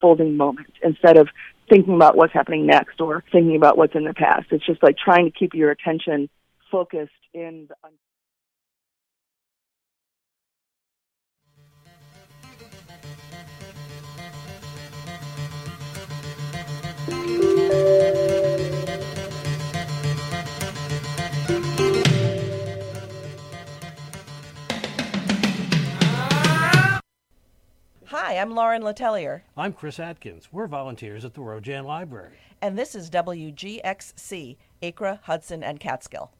unfolding moment instead of thinking about what's happening next or thinking about what's in the past. It's just like trying to keep your attention focused in the unfolding. Hi, I'm Lauren Letellier. I'm Chris Atkins. We're volunteers at the Rojan Library. And this is WGXC, Acra, Hudson, and Catskill.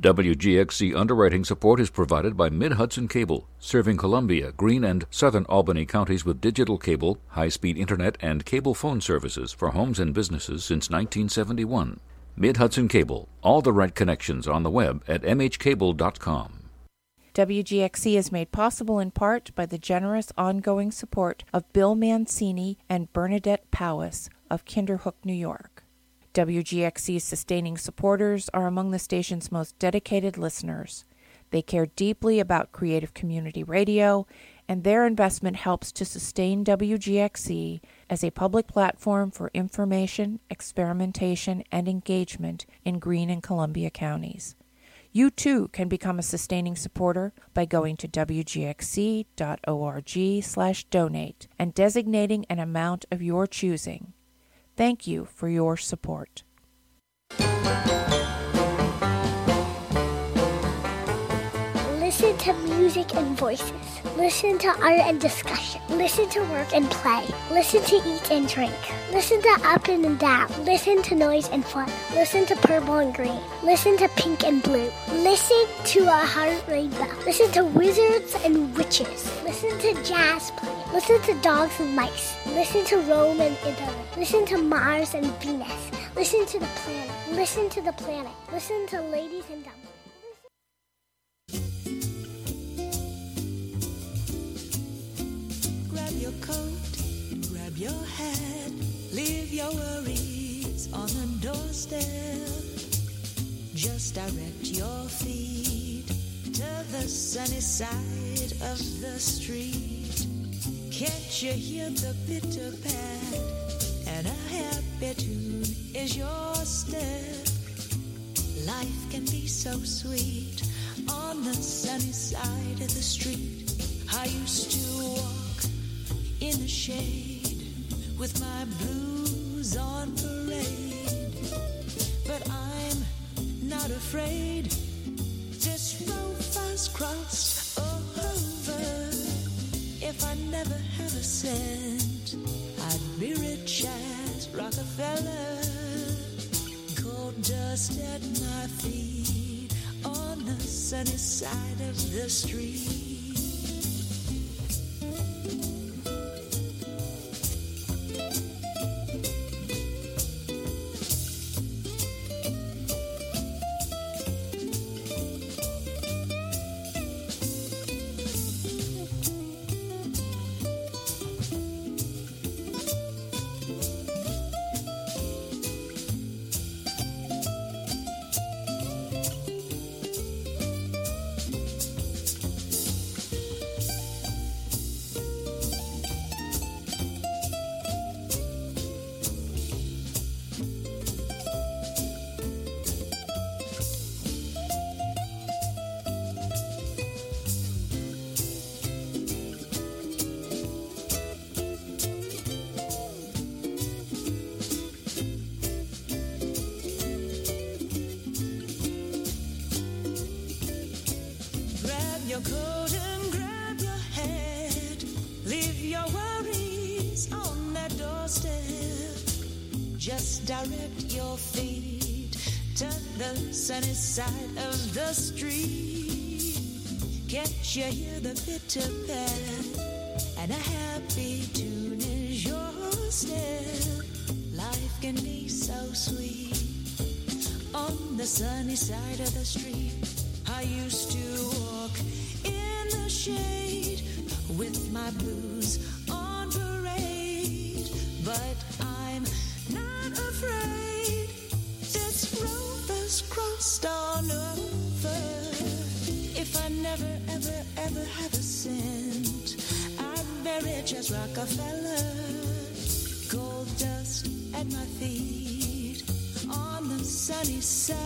WGXC underwriting support is provided by Mid Hudson Cable, serving Columbia, Greene, and Southern Albany counties with digital cable, high-speed internet, and cable phone services for homes and businesses since 1971. Mid Hudson Cable, all the right connections on the web at mhcable.com. WGXC is made possible in part by the generous ongoing support of Bill Mancini and Bernadette Powis of Kinderhook, New York. WGXC's sustaining supporters are among the station's most dedicated listeners. They care deeply about creative community radio, and their investment helps to sustain WGXC as a public platform for information, experimentation, and engagement in Greene and Columbia counties. You, too, can become a sustaining supporter by going to wgxc.org/donate and designating an amount of your choosing. Thank you for your support. Listen to music and voices. Listen to art and discussion. Listen to work and play. Listen to eat and drink. Listen to up and down. Listen to noise and fun. Listen to purple and green. Listen to pink and blue. Listen to a heart rainbow. Listen to wizards and witches. Listen to jazz play. Listen to dogs and mice. Listen to Rome and Italy. Listen to Mars and Venus. Listen to the planet. Listen to the planet. Listen to ladies and dummies. Your head, leave your worries on the doorstep. Just direct your feet to the sunny side of the street. Can't you hear the pitter pat? And a happy tune is your step. Life can be so sweet on the sunny side of the street. I used to walk in the shade with my blues on parade, but I'm not afraid. This road has crossed over. If I never have a cent, I'd be rich as Rockefeller. Gold dust at my feet on the sunny side of the street. Direct your feet to the sunny side of the street. Can't you hear the pitter pat? And a happy tune is your step. Life can be so sweet on the sunny side of the street. I used to walk in the shade with my blues on parade, but I'm not afraid. This road has crossed on over. If I never, ever, ever have a cent, I'd bury just Rockefeller. Gold dust at my feet on the sunny side.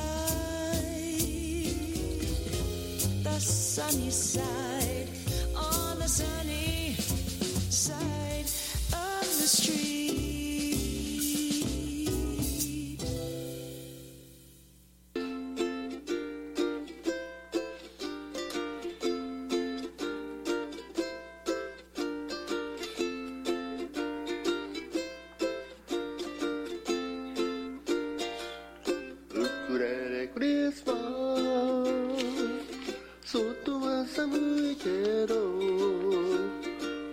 The sunny side, on the sunny side of the street. Ukulele Christmas, soto wa samui kedo. 「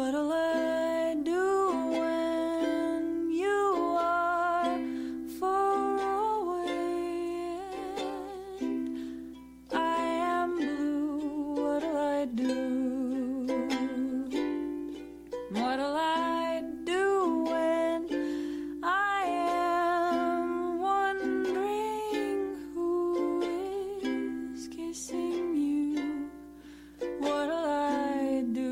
What'll I do when you are far away and I am blue? What'll I do? What'll I do when I am wondering who is kissing you? What'll I do?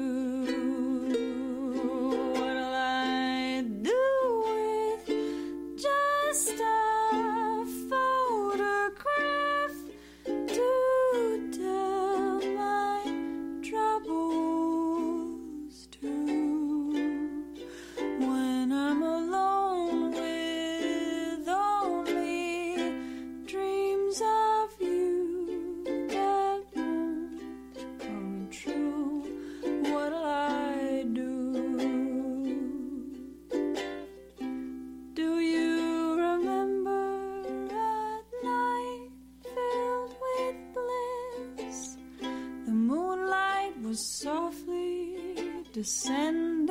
Descending,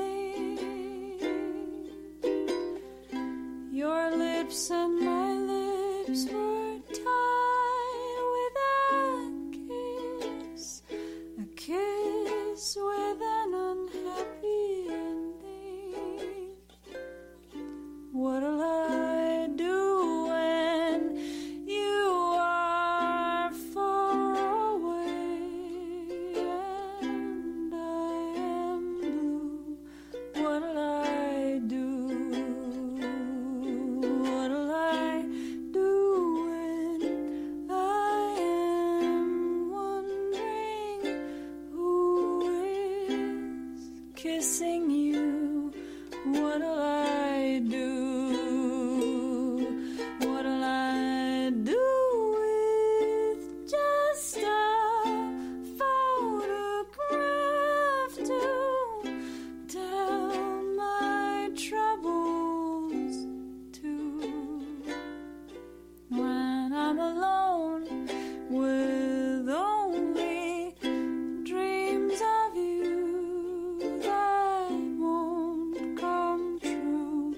your lips and my lips were tied with a kiss with an unhappy ending. What'll I do when you are far away and I am? What'll I do? What'll I do when I am wondering who is kissing you? What'll I do? What'll I do with just a photograph to tell my troubles too? When I'm alone with only dreams of you that won't come true,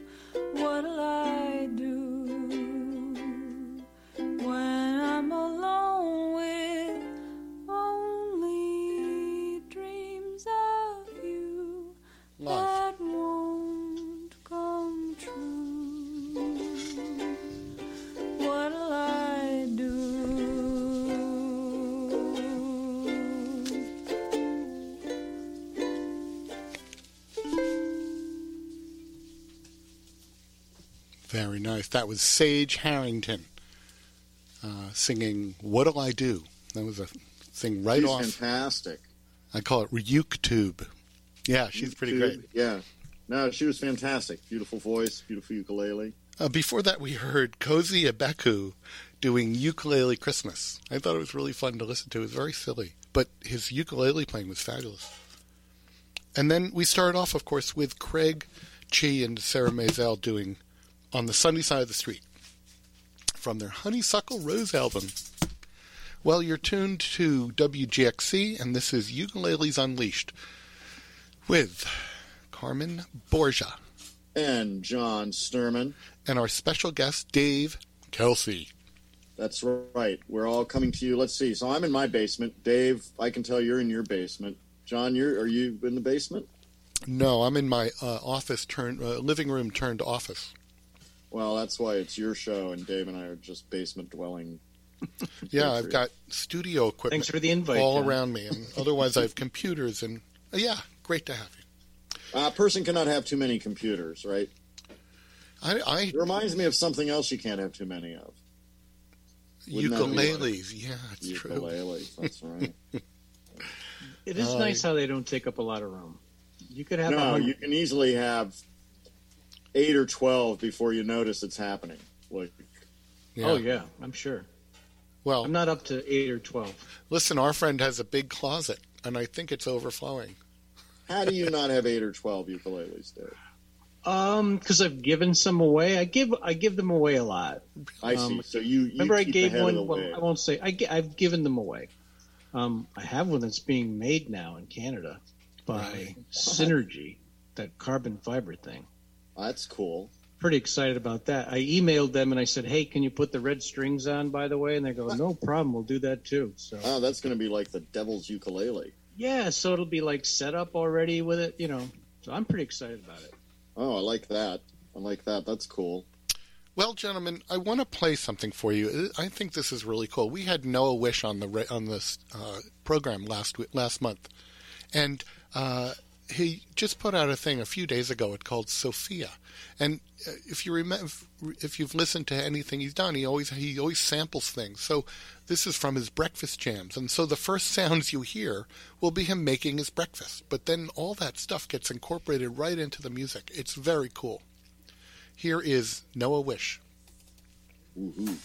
what'll I do? When I'm alone with only dreams of you that won't come true, what'll I do? Very nice. That was Sage Harrington singing What'll I Do? That was a thing right She's off. Fantastic. I call it Uke-tube. Yeah, she's pretty great. Yeah. No, she was fantastic. Beautiful voice, beautiful ukulele. Before that, we heard Cozy Abeku doing Ukulele Christmas. I thought it was really fun to listen to. It was very silly, but his ukulele playing was fabulous. And then we started off, of course, with Craig Chi and Sarah Mazel doing On the Sunny Side of the Street from their Honeysuckle Rose album. Well, you're tuned to WGXC, and this is Ukuleles Unleashed with Carmen Borgia and John Sturman. And our special guest, Dave Kelsey. That's right. We're all coming to you. Let's see. So I'm in my basement. Dave, I can tell you're in your basement. John, are you in the basement? No, I'm in my office living room turned office. Well, that's why it's your show, and Dave and I are just basement dwelling. Yeah, I've got studio equipment. Thanks for the invite, all John. Around me, and otherwise I have computers, and yeah, great to have you. A person cannot have too many computers, right? It reminds me of something else you can't have too many of. Ukuleles, yeah, it's true. Ukuleles, that's right. It is nice how they don't take up a lot of room. You could have you can easily have 8 or 12 before you notice it's happening. Like, yeah. Oh yeah, I'm sure. Well, I'm not up to 8 or 12. Listen, our friend has a big closet, and I think it's overflowing. How do you not have 8 or 12 ukuleles, Dave? Because I've given some away. I give them away a lot. I see. So you remember I gave one. Well, I won't say. I've given them away. I have one that's being made now in Canada. by Synergy, that carbon fiber thing. Oh, that's cool. Pretty excited about that. I emailed them and I said, hey, can you put the red strings on, by the way? And they go, no problem, we'll do that too. So, oh, that's going to be like the devil's ukulele. Yeah, so it'll be like set up already with it, you know. So I'm pretty excited about it. Oh, I like that. I like that. That's cool. Well, gentlemen, I want to play something for you. I think this is really cool. We had Noah Wish on this program last month, and he just put out a thing a few days ago. It called Sophia, and if you remember, if you've listened to anything he's done, he always samples things. So this is from his breakfast jams, and so the first sounds you hear will be him making his breakfast. But then all that stuff gets incorporated right into the music. It's very cool. Here is Noah Wish. Woohoo.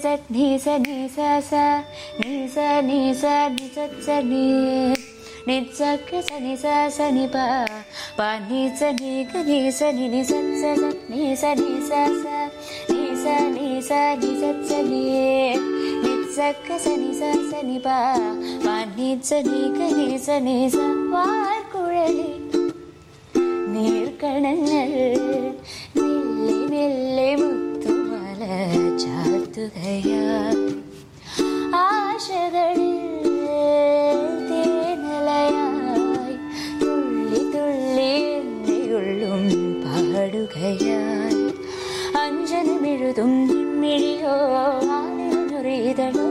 sa ni sa ni sa sa ni sa ni sa ni sa sa ni ni sa sa ni sa sa ni pa pa ni sa ni ka ni sa ni sa sa ni sa ni sa sa ni sa ni sa ni sa sa ni ni sa sa ni sa ni pa pa ni sa ni ka ni sa war kureli നീർക്കണങ്ങൾ മെല്ലെ മെല്ലെ മുത്തുമല ചാർത്തുകയാ ആശകളിൽ തേനലയായി തുള്ളി തുള്ളി എന്നെയുള്ളും പാടുകയായി അഞ്ജനമെഴുതും നിമ്മിഴിയോ ആനയുറിതളോ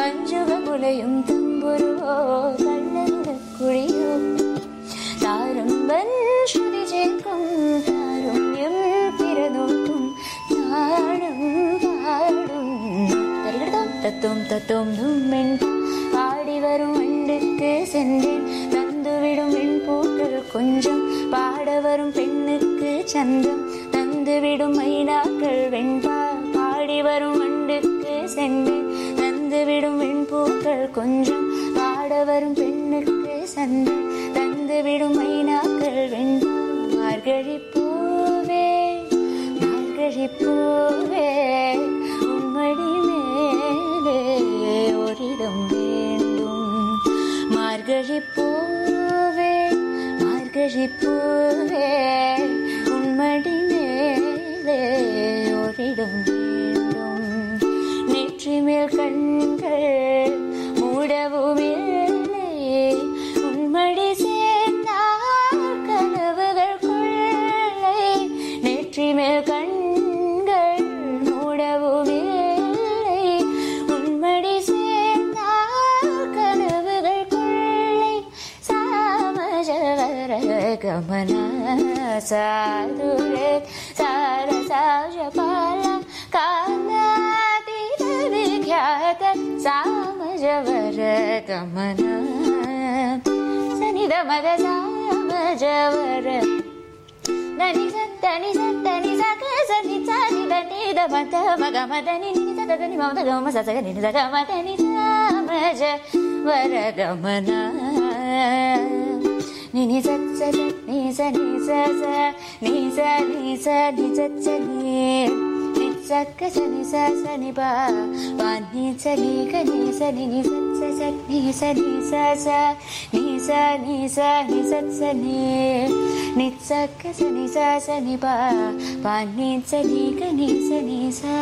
കഞ്ചുക മുലയും തമ്പുരുവോ കണ്ണുകുഴിയോ താരമ്പൻ ശ്രുതി ചേർക്കും താരുണ്യം പിറനോക്കും നാടും പാടും തരികിടത്തും തത്തും തത്തും നുമ്മിൻ പാടി വരും എണ്ണിക്ക് സെന്തേൻ തന്തുവിടും എൺപൂക്കൾ കൊഞ്ചം പാട വരും പെണ്ണുക്ക് ചന്തം തന്തുവിടും മൈനാക്കൾ വെൺപാ പാടി വരും എണ്ണിക്ക് സെന്തേൻ തന്തുവിടും എൺപൂക്കൾ കൊഞ്ചം പാട വരും പെണ്ണുക്ക് സന്തം വിടും മൈനാക്കൾ വെണ്ട മാർഗഴി പൂവേ ഉമ്മടി മേലേ ഒരിടം വേണ്ടും മാർഗഴി പൂവേ ഉമ്മടി മേലേ ഒരിടം വേണ്ടും നെറ്റിമേൽ കൺകൾ മൂടവുമേ ഉമ്മടി மேல் கண்கள் மூடவுமில்லை உண்மடி சேர்ந்தால் கனவுகள் கொள்ளை சாமஜவர கமனா சாதுர சாரசாஜ Bala காலாதீர விக்யாத சாமஜவர கமனா சனிதமத சாமஜவர dani sa dani sa ka sa ni sa ni da ni da ma ta ma ga ma dani ni sa da ni ma ta ga ma sa sa ga ni sa ga ma dani sa ma ja wa ra ga ma na ni sa sa ni sa ni sa sa ni sa ni sa ni sa sa ni sa ka sa ni sa ni ba wa ni sa ni ka ni sa ni sa ni sa ni sa sa ni sa ni sa ni sa sa ni Nitsaka sanisa sanipa panitsanika nisanisa.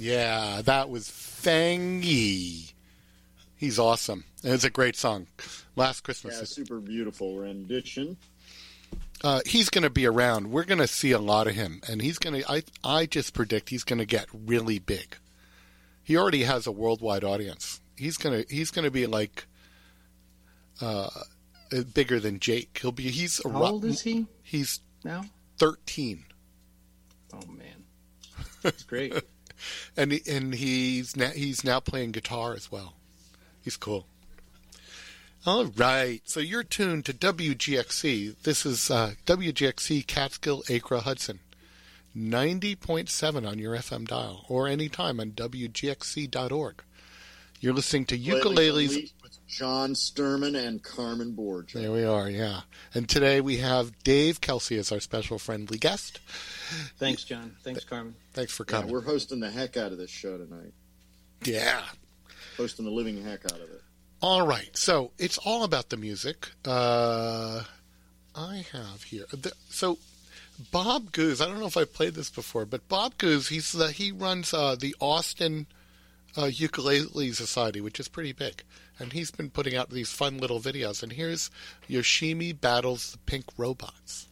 Yeah, that was Feng Yi. He's awesome. And it's a great song. Last Christmas. Yeah, super beautiful rendition. He's going to be around. We're going to see a lot of him. And he's going to, I just predict he's going to get really big. He already has a worldwide audience. He's going to be like bigger than Jake. How old is he? He's now 13. Oh man. That's great. And he's now playing guitar as well. He's cool. All right. So you're tuned to WGXC. This is WGXC Catskill, Acra, Hudson. 90.7 on your FM dial or anytime on WGXC.org. You're listening to Ukuleles with John Sturman and Carmen Borgia. There we are, yeah. And today we have Dave Kelsey as our special friendly guest. Thanks, John. Thanks, Carmen. Thanks for coming. Yeah, we're hosting the heck out of this show tonight. Yeah. Hosting the living heck out of it. All right. So it's all about the music. I have here. So Bob Goose, I don't know if I've played this before, but Bob Goose, he runs the Austin Ukulele Society, which is pretty big. And he's been putting out these fun little videos. And here's Yoshimi Battles the Pink Robots.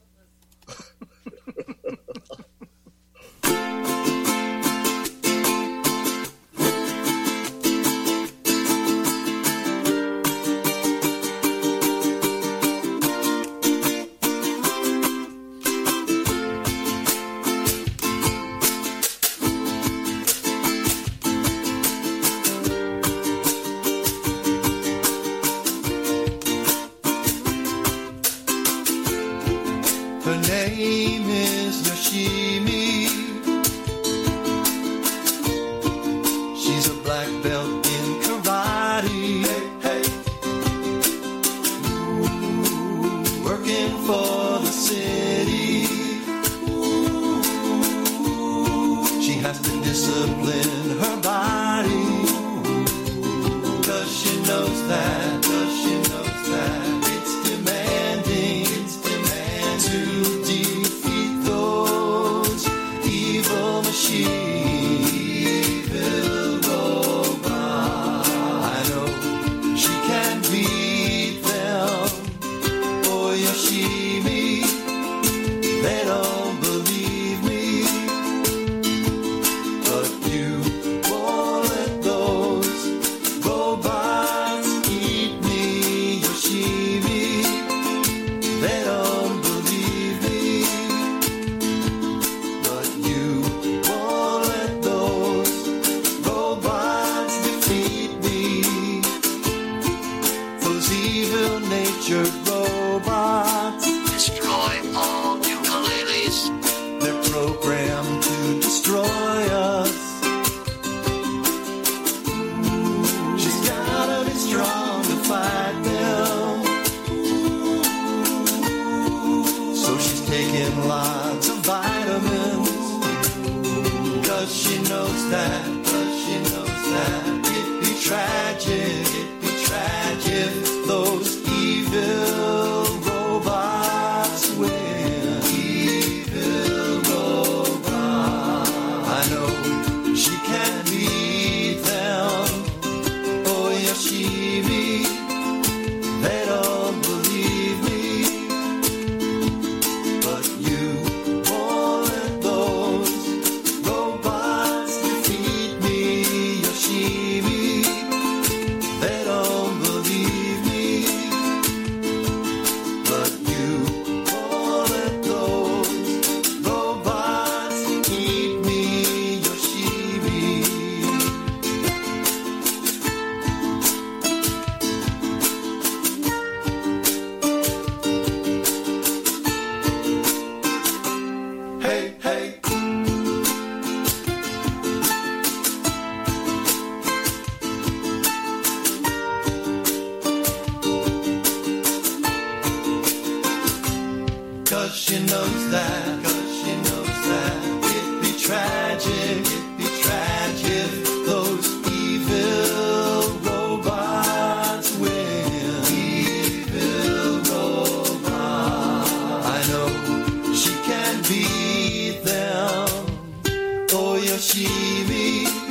She be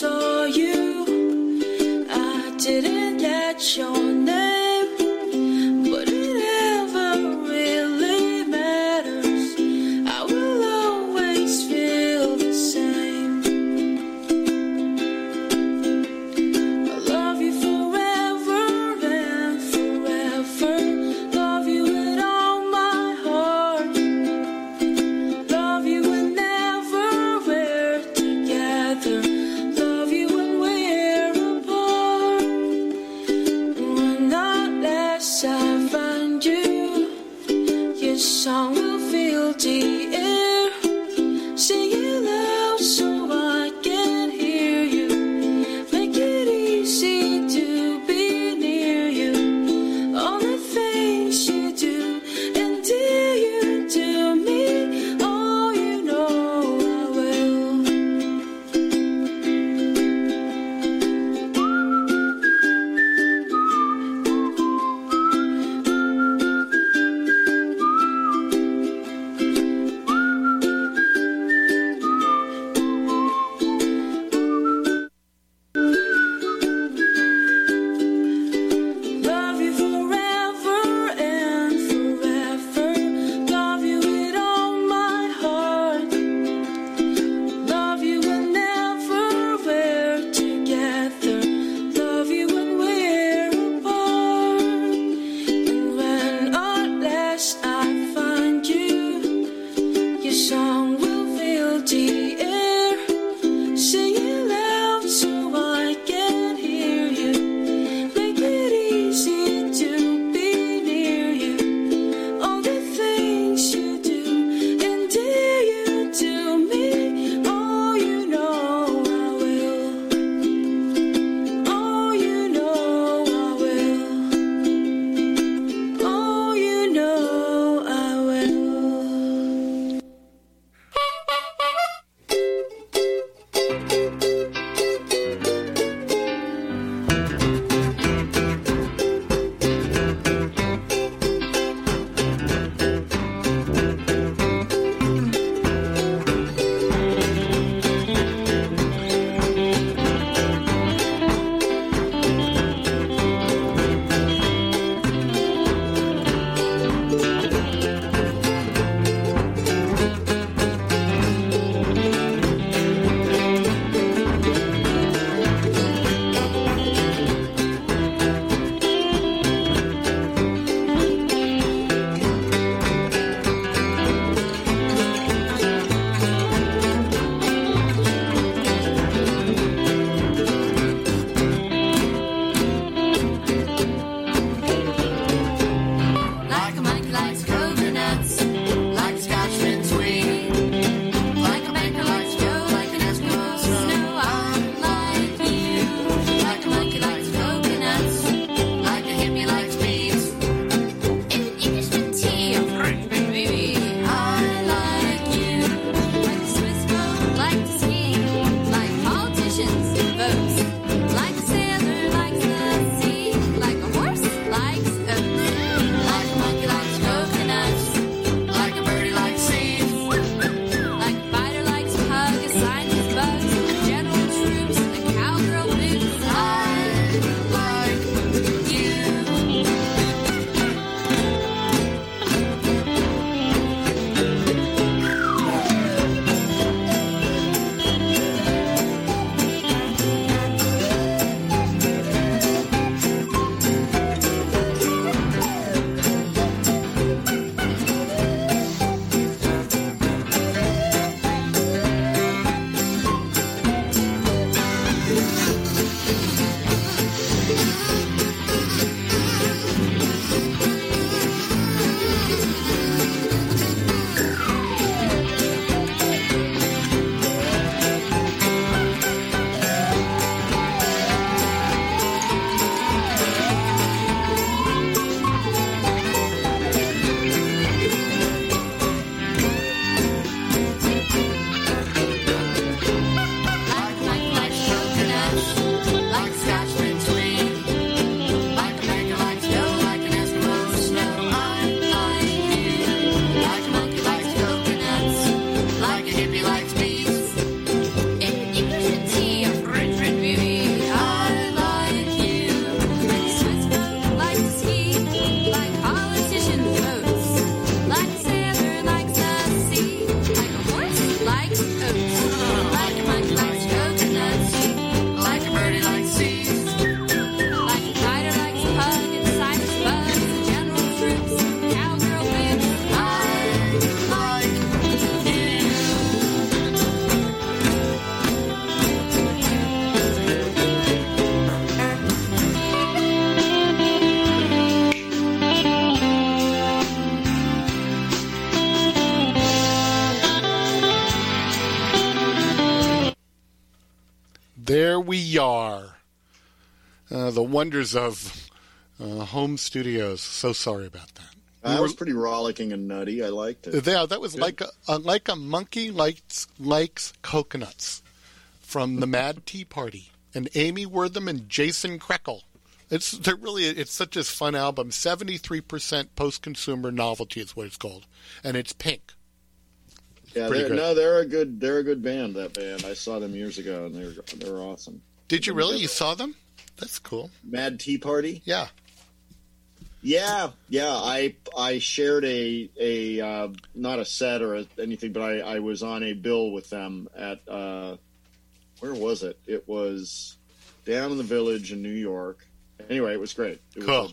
saw you, I didn't catch your name, but it never really matters. I will always feel the same. I love you forever and forever. Love you with all my heart. Love you whenever we're together. Love you when we're apart. When There we are. The wonders of home studios. So sorry about that. I was pretty rollicking and nutty. I liked it. Yeah, that was like a monkey likes coconuts from the Mad Tea Party and Amy Wortham and Jason Krekel. It's such a fun album. 73% post-consumer novelty is what it's called, and it's pink. Yeah, they're a good band. That band, I saw them years ago, and they were awesome. Did you really? You saw them? That's cool. Mad Tea Party. Yeah. Yeah. I shared a not a set or anything, but I was on a bill with them at where was it? It was down in the Village in New York. Anyway, it was great. It was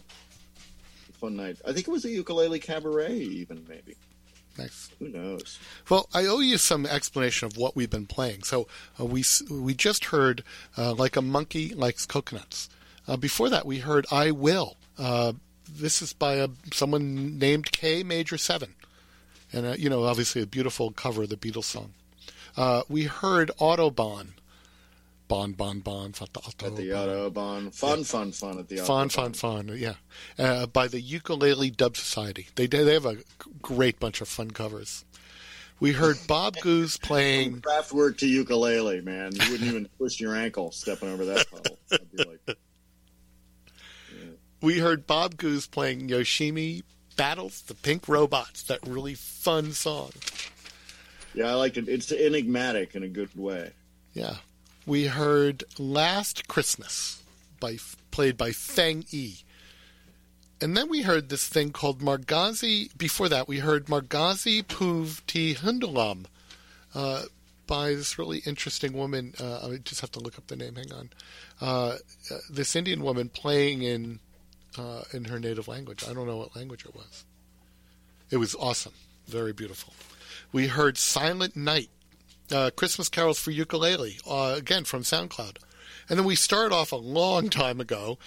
a fun night. I think it was a ukulele cabaret, even maybe. Nice. Who knows? Well, I owe you some explanation of what we've been playing. So we just heard "Like a Monkey Likes Coconuts." Before that, we heard "I Will." This is by someone named K Major Seven, and obviously a beautiful cover of the Beatles song. We heard "Autobahn." Bon, bon, bon. At the Autobahn. Fun at the Autobahn. Fun, yeah. By the Ukulele Dub Society. They have a great bunch of fun covers. We heard Bob Goose playing... Craftwork to ukulele, man. You wouldn't even twist your ankle stepping over that puddle. I'd be like... Yeah. We heard Bob Goose playing Yoshimi Battles the Pink Robots. That really fun song. Yeah, I liked it. It's enigmatic in a good way. Yeah. We heard "Last Christmas," played by Feng Yi. And then we heard this thing called Margazi. Before that, we heard Margazi Puv Ti Hundalam by this really interesting woman. I just have to look up the name. Hang on. This Indian woman playing in her native language. I don't know what language it was. It was awesome. Very beautiful. We heard "Silent Night." Christmas Carols for Ukulele, again from SoundCloud. And then we started off a long time ago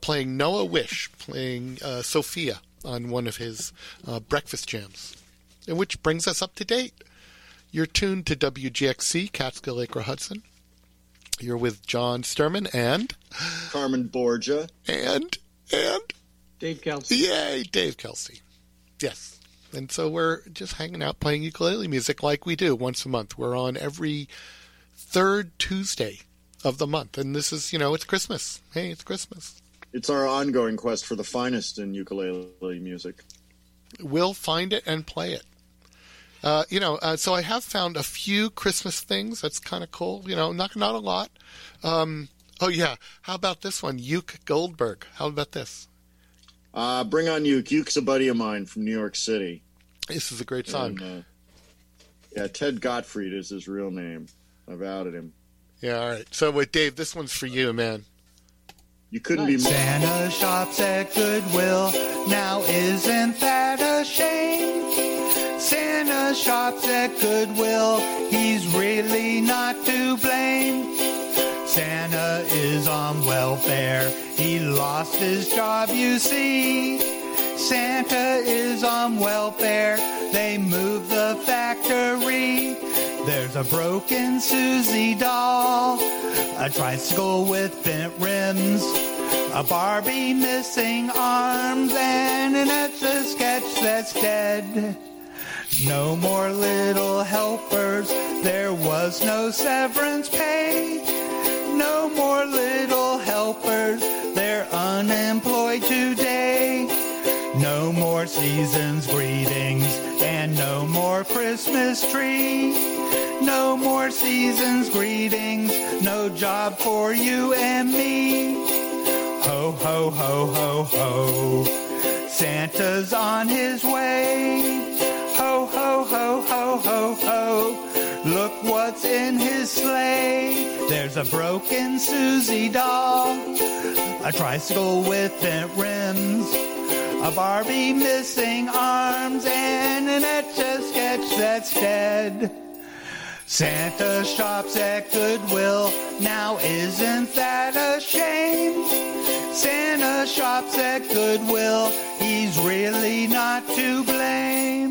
playing Noah Wish, playing Sophia on one of his breakfast jams, and which brings us up to date. You're tuned to WGXC, Catskill, Lake Hudson. You're with John Sturman and... Carmen Borgia. And... Dave Kelsey. Yay, Dave Kelsey. Yes. And so we're just hanging out playing ukulele music like we do once a month. We're on every third Tuesday of the month. And this is, it's Christmas. Hey, it's Christmas. It's our ongoing quest for the finest in ukulele music. We'll find it and play it. So I have found a few Christmas things. That's kind of cool. Not a lot. Oh, yeah. How about this one? Uke Goldberg. How about this? Bring on Uke. Uke's a buddy of mine from New York City. This is a great song. Ted Gottfried is his real name. I've outed him. Yeah, all right. So, wait, Dave, this one's for you, man. You couldn't be more. Santa shops at Goodwill. Now isn't that a shame? Santa shops at Goodwill. He's really not to blame. Santa is on welfare. He lost his job, you see. Santa is on welfare. They moved the factory. There's a broken Susie doll, a tricycle with bent rims, a Barbie missing arms, and an Etch-a-Sketch that's dead. No more little helpers. There was no severance pay. No more little helpers, they're unemployed today. No more season's greetings, and no more Christmas tree. No more season's greetings, no job for you and me. Ho, ho, ho, ho, ho, Santa's on his way. Ho, ho, ho, ho, ho, ho, look what's in his sleigh. There's a broken Susie doll, a tricycle with bent rims, a Barbie missing arms, and an Etch-a-Sketch that's dead. Santa shops at Goodwill, now isn't that a shame? Santa shops at Goodwill, he's really not to blame.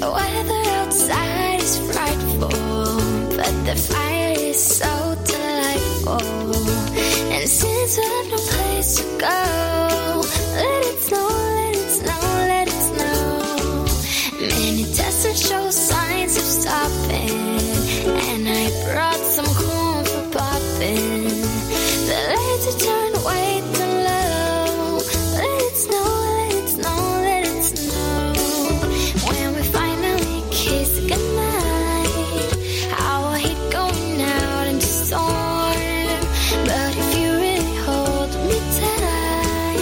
The weather outside is frightful, but the fire is so delightful. And since we have no place to go, let it snow, let it snow, let it snow. Many tests show signs of stopping, and I brought some corn for popping. The lights are turned way too low. Let it snow, let it snow, let it snow. When we finally kiss goodnight, I will hate going out in the storm. But if you really hold me tight,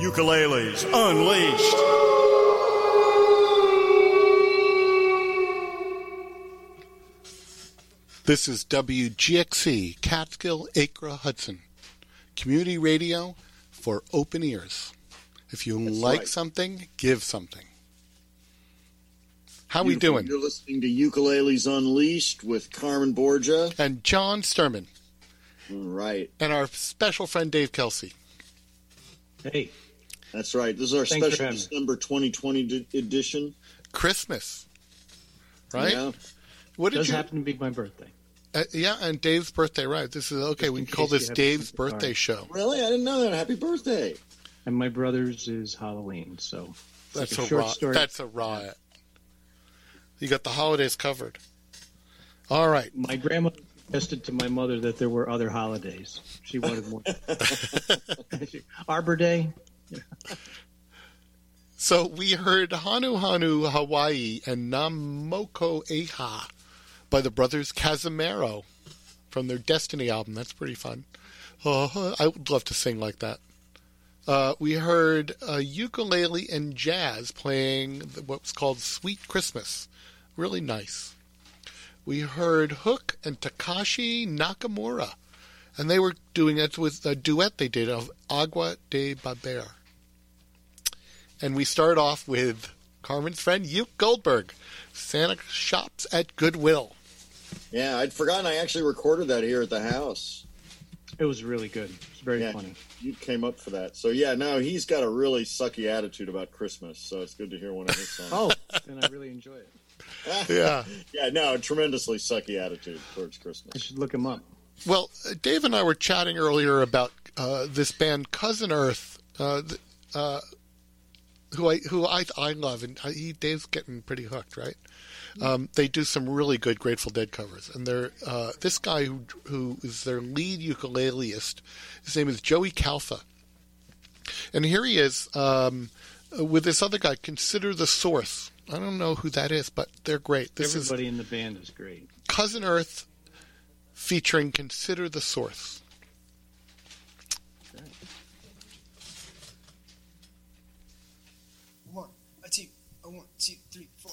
Ukuleles Unleashed. This is WGXC, Catskill, Acra, Hudson. Community radio for open ears. If you That's like right. something, give something. How we doing? You're listening to Ukuleles Unleashed with Carmen Borgia. And John Sturman. Right. And our special friend Dave Kelsey. Hey. That's right. This is our special December 2020 edition. Christmas, right? Yeah. What did it does you... happen to be my birthday. Yeah, and Dave's birthday, right. This is, okay, we can call this Dave's birthday show. Really? I didn't know that. Happy birthday. And my brother's is Halloween, so. That's like a short story. That's a riot. You got the holidays covered. All right. My grandma suggested to my mother that there were other holidays. She wanted more. Arbor Day. So we heard Hanu Hanu Hawaii and Namoko Eha by the brothers Casimiro from their Destiny album. That's pretty fun. I would love to sing like that. We heard ukulele and jazz playing what's called Sweet Christmas. Really nice. We heard Hook and Takashi Nakamura. And they were doing it with a duet they did of Agua de Beber. And we start off with Carmen's friend, Uke Goldberg, Santa Shops at Goodwill. Yeah, I'd forgotten I actually recorded that here at the house. It was really good. It's very funny. You came up for that. So, yeah, now he's got a really sucky attitude about Christmas, so it's good to hear one of his songs. And I really enjoy it. Yeah, no, a tremendously sucky attitude towards Christmas. I should look him up. Well, Dave and I were chatting earlier about this band Cousin Earth, who I love, and Dave's getting pretty hooked, right? They do some really good Grateful Dead covers, and they're this guy who is their lead ukuleleist. His name is Joey Kalfa, and here he is with this other guy, Consider the Source. I don't know who that is, but they're great. Everybody in the band is great. Cousin Earth. Featuring Consider the Source. Okay. 1, 2, 3, 4.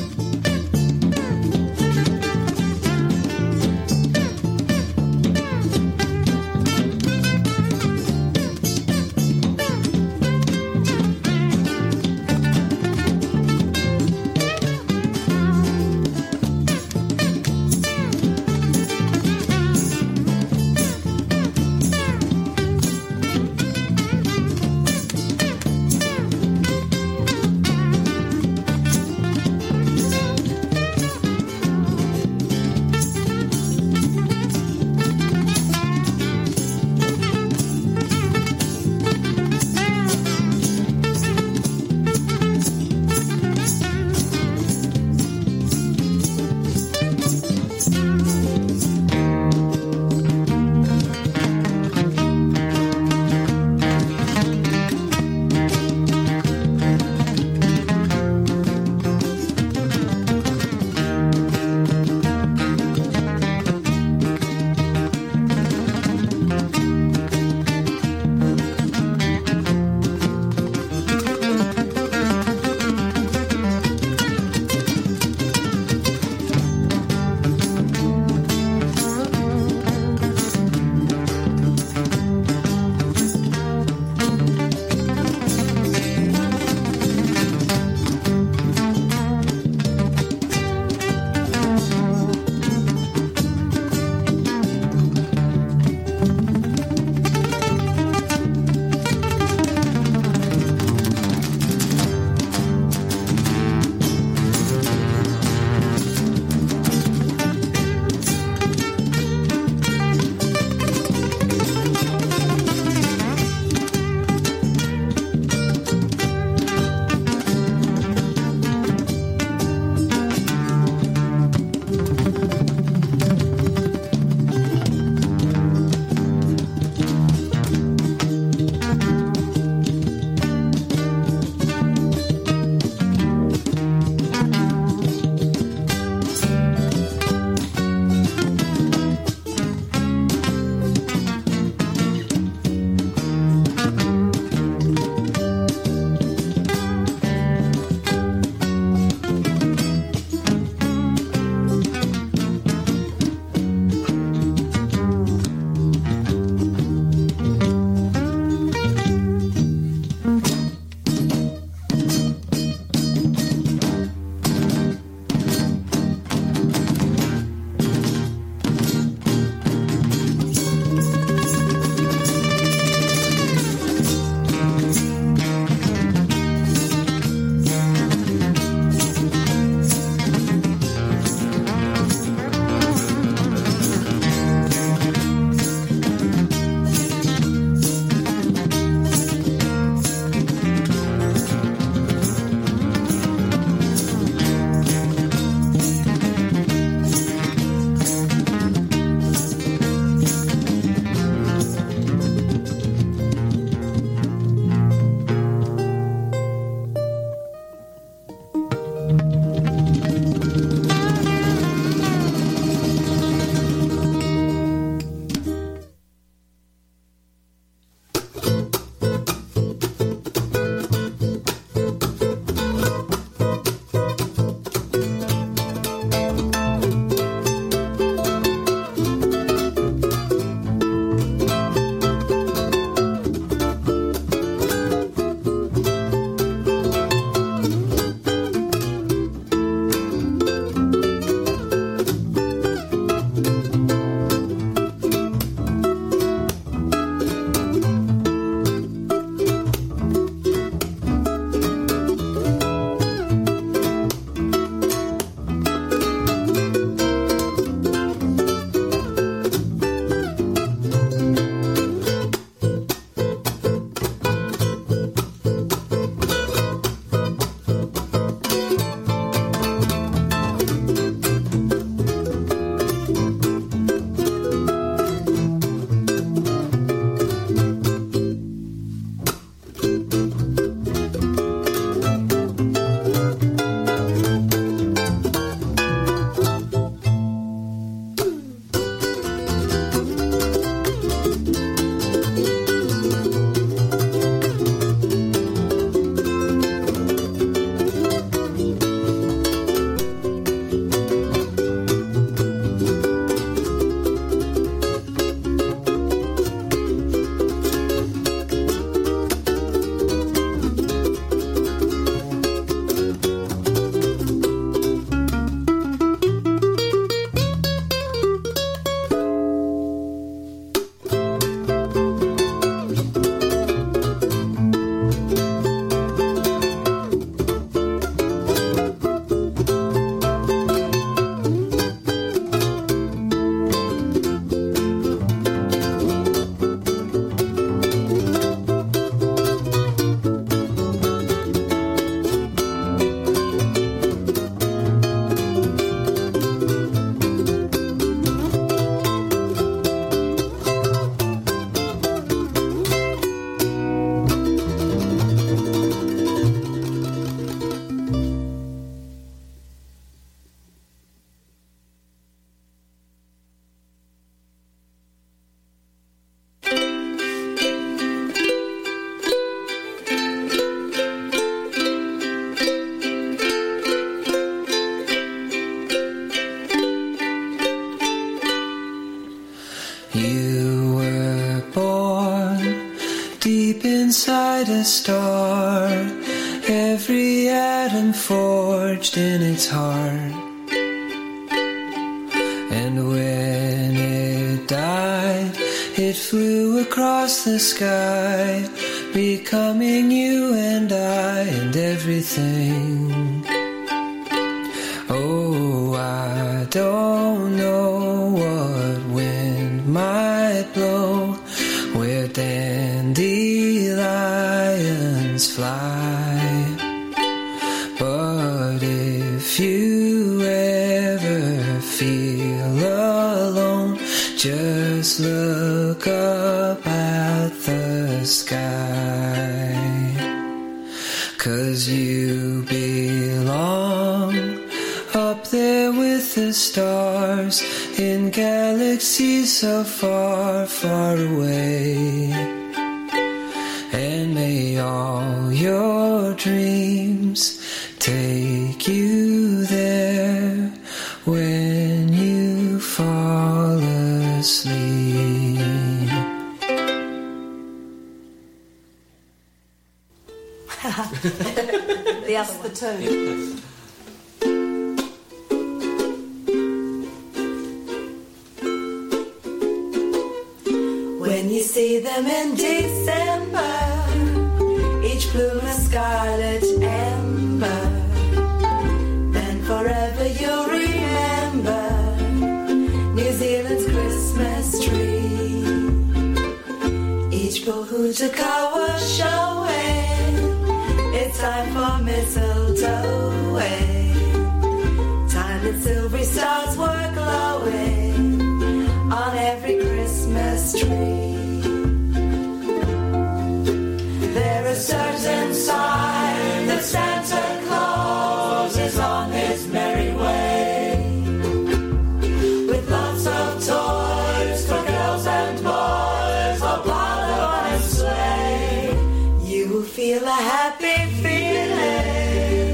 star, every atom forged in its heart. And when it died, it flew across the sky, becoming you and I and everything. Oh, I don't know what wind might blow, where dandelions fly. But if you ever feel alone, just look up at the sky. 'Cause you belong up there with the stars, in galaxies so far, far away. And may all your dreams take you there when you fall asleep. The other one. The tune. When you see them in December, each bloom a scarlet ember, then forever you'll remember New Zealand's Christmas tree. Each Pohutukawa showing, it's time for mistletoe, time that silvery stars were glowing on every Christmas tree. There is certain sign that Santa Claus is on his merry way, with lots of toys for girls and boys, a bladder on his sleigh. You will feel a happy feeling,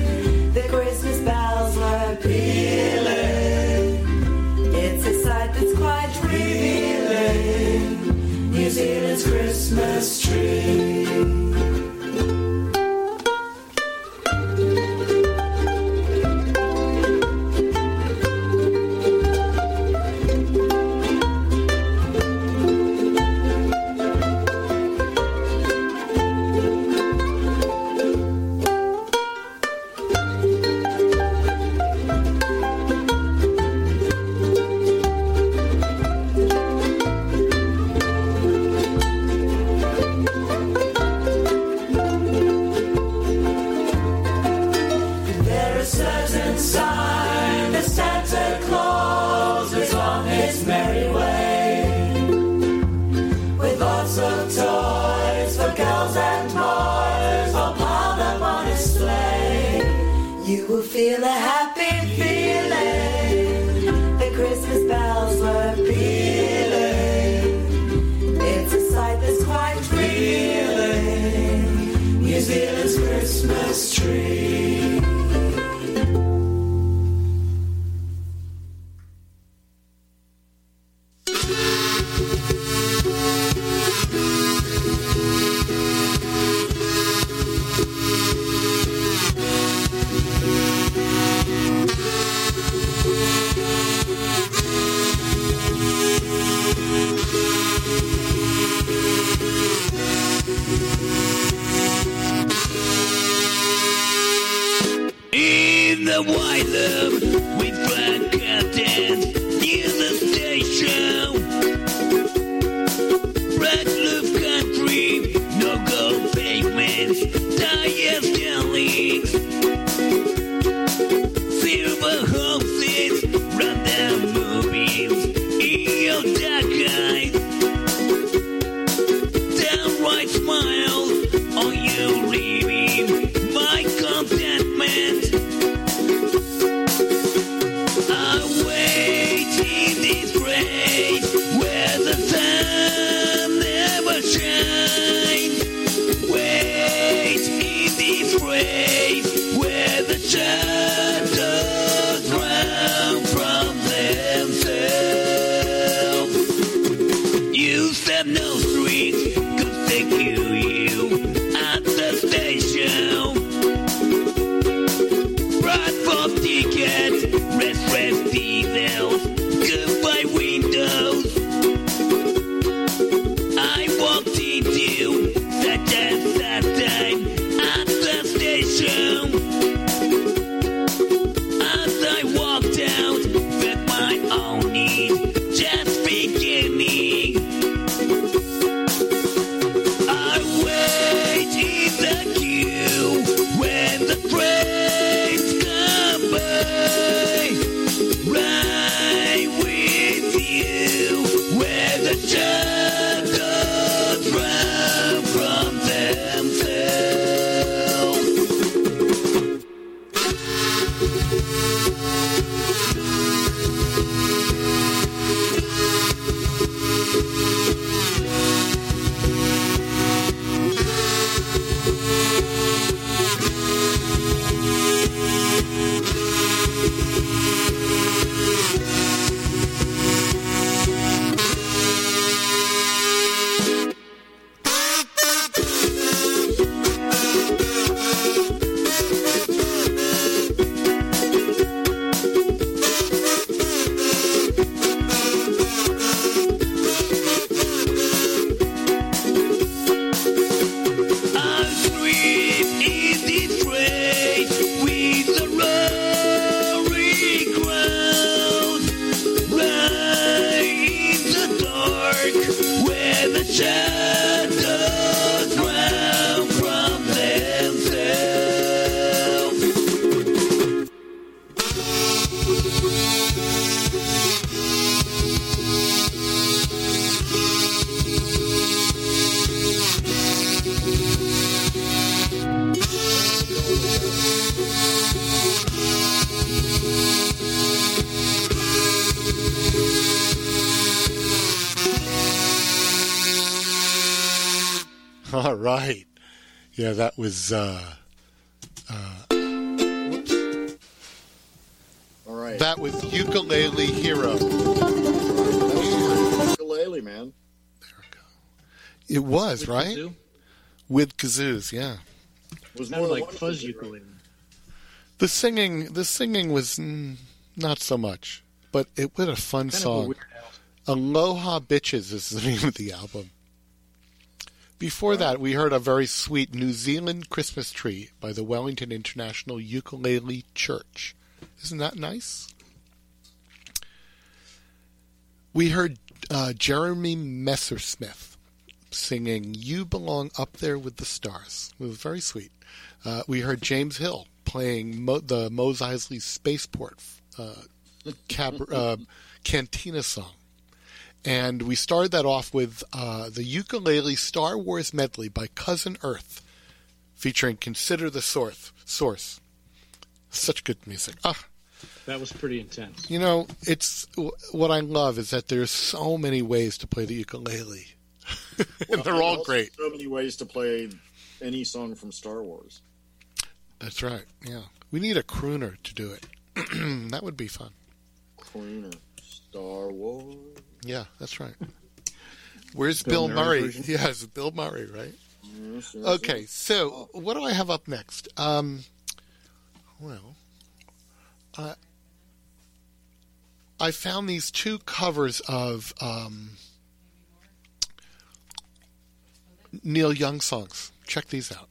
the Christmas bells were pealing. It's a sight that's quite revealing, New Zealand's Christmas tree. Feel a happy feeling, the Christmas bells were pealing. It's a sight that's quite revealing, New Zealand's Christmas tree. Shadows round from themselves. your tickets, reference details, goodbye windows. I walked into the dance that time at the station. As I walked out with my own need, just beginning. I wait in the queue when the trains come by. Right with you where the shadows run from Yeah, that was. All right. That was Ukulele Hero. That was ukulele, man. There we go. It was with right kazoo? With kazoos, yeah. It was more like fuzz ukulele. The singing was not so much, but it was a fun song. Aloha Bitches is the name of the album. Before that, we heard a very sweet New Zealand Christmas tree by the Wellington International Ukulele Church. Isn't that nice? We heard Jeremy Messersmith singing You Belong Up There with the Stars. It was very sweet. We heard James Hill playing the Mos Eisley Spaceport Cantina song. And we started that off with the Ukulele Star Wars medley by Cousin Earth, featuring Consider the Source. Such good music. That was pretty intense. You know, it's what I love is that there's so many ways to play the ukulele. And they're all great. So many ways to play any song from Star Wars. That's right, yeah. We need a crooner to do it. That would be fun. Crooner. Star Wars. Yeah, that's right. Where's Bill Murray? Version? Yes, Bill Murray, right? Yes, yes, okay, yes. So what do I have up next? I found these two covers of Neil Young songs. Check these out.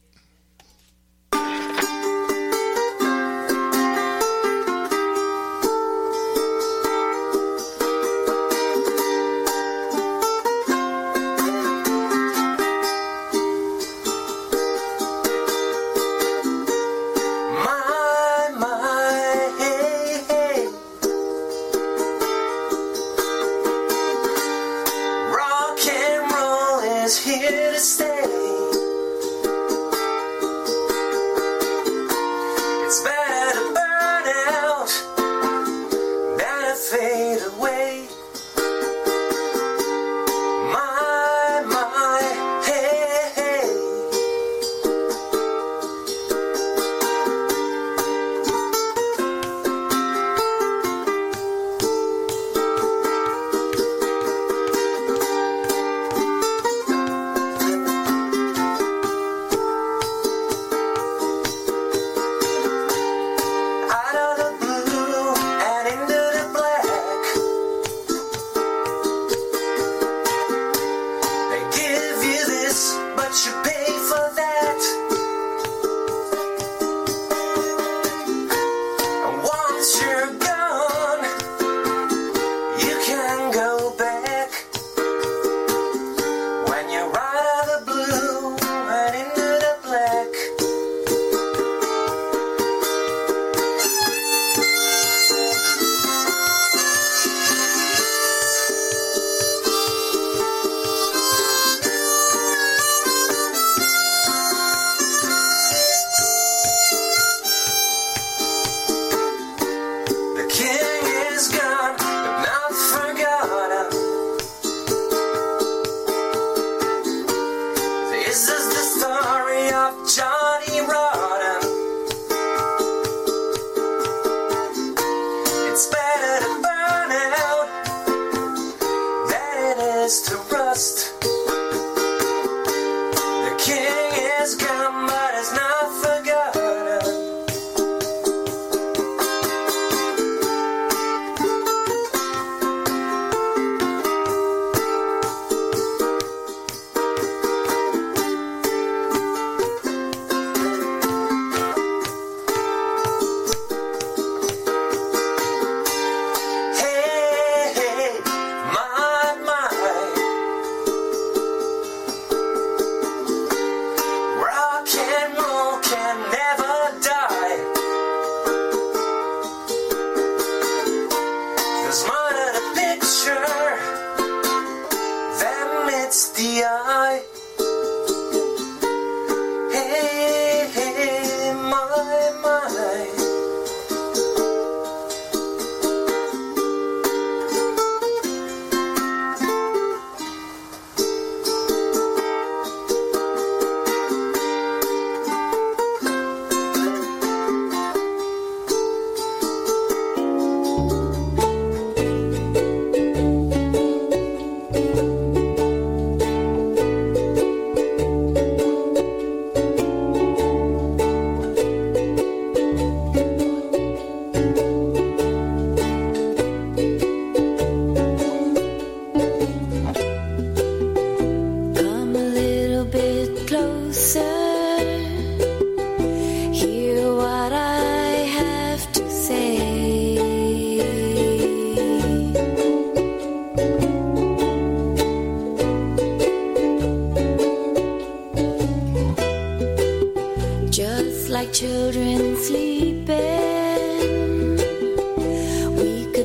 Rock and roll is here to stay.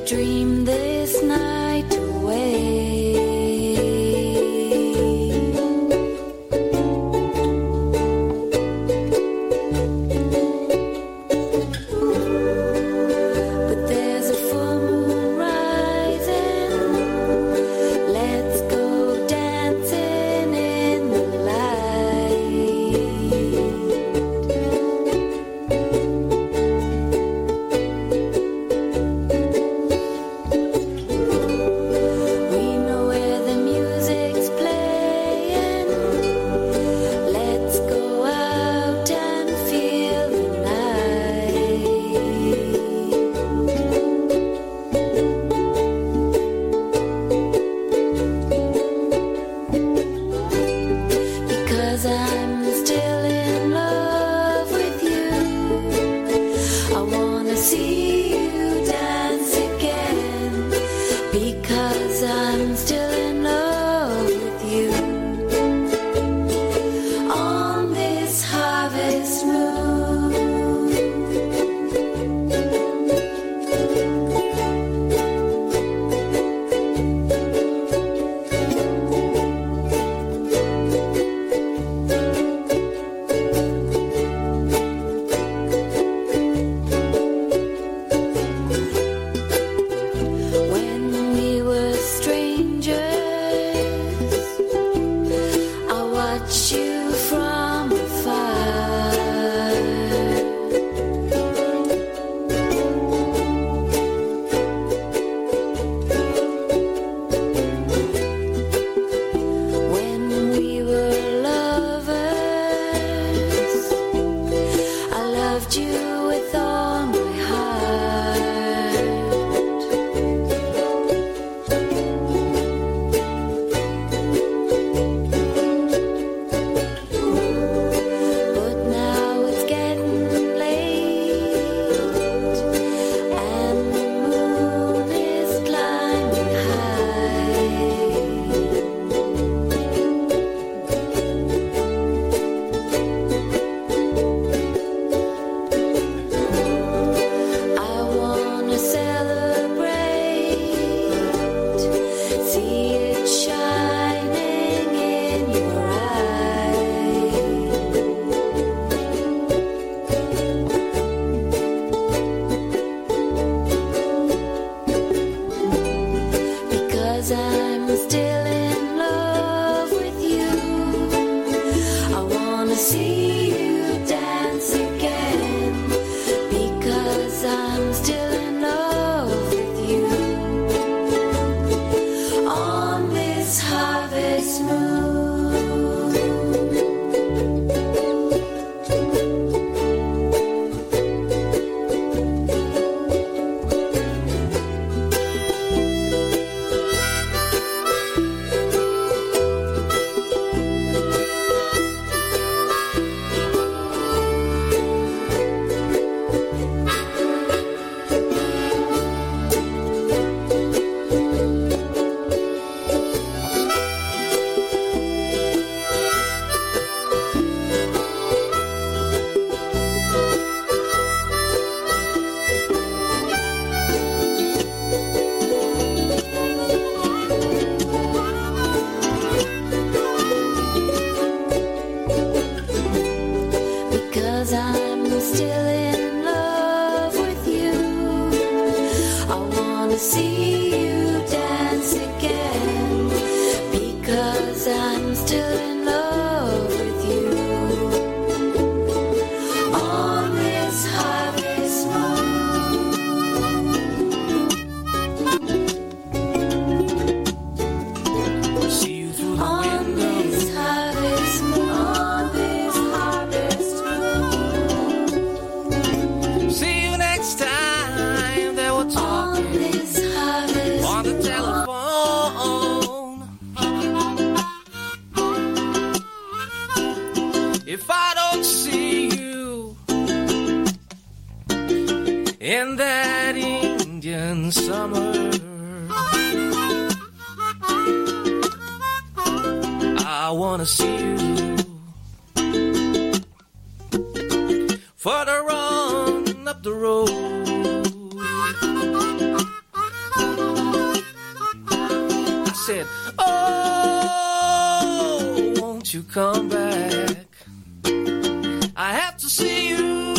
dream this night away. But there's a full moon rising. Let's go dancing in the light. Further on up the road, come back. I have to see you,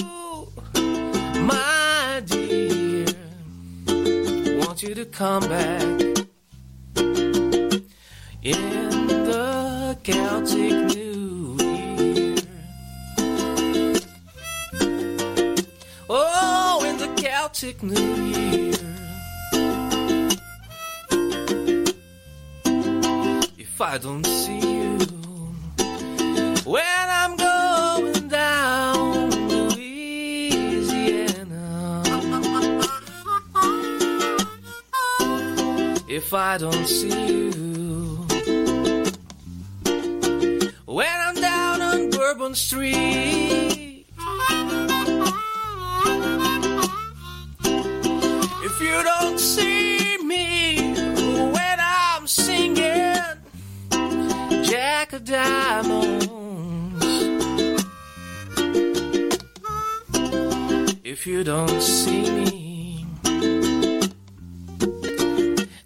my dear. Want you to come back. In the Celtic New Year. Oh, in the Celtic New Year. If I don't see you when I'm going down Louisiana, if I don't see you when I'm down on Bourbon Street, if you don't see me when I'm singing Jack of Diamonds, if you don't see me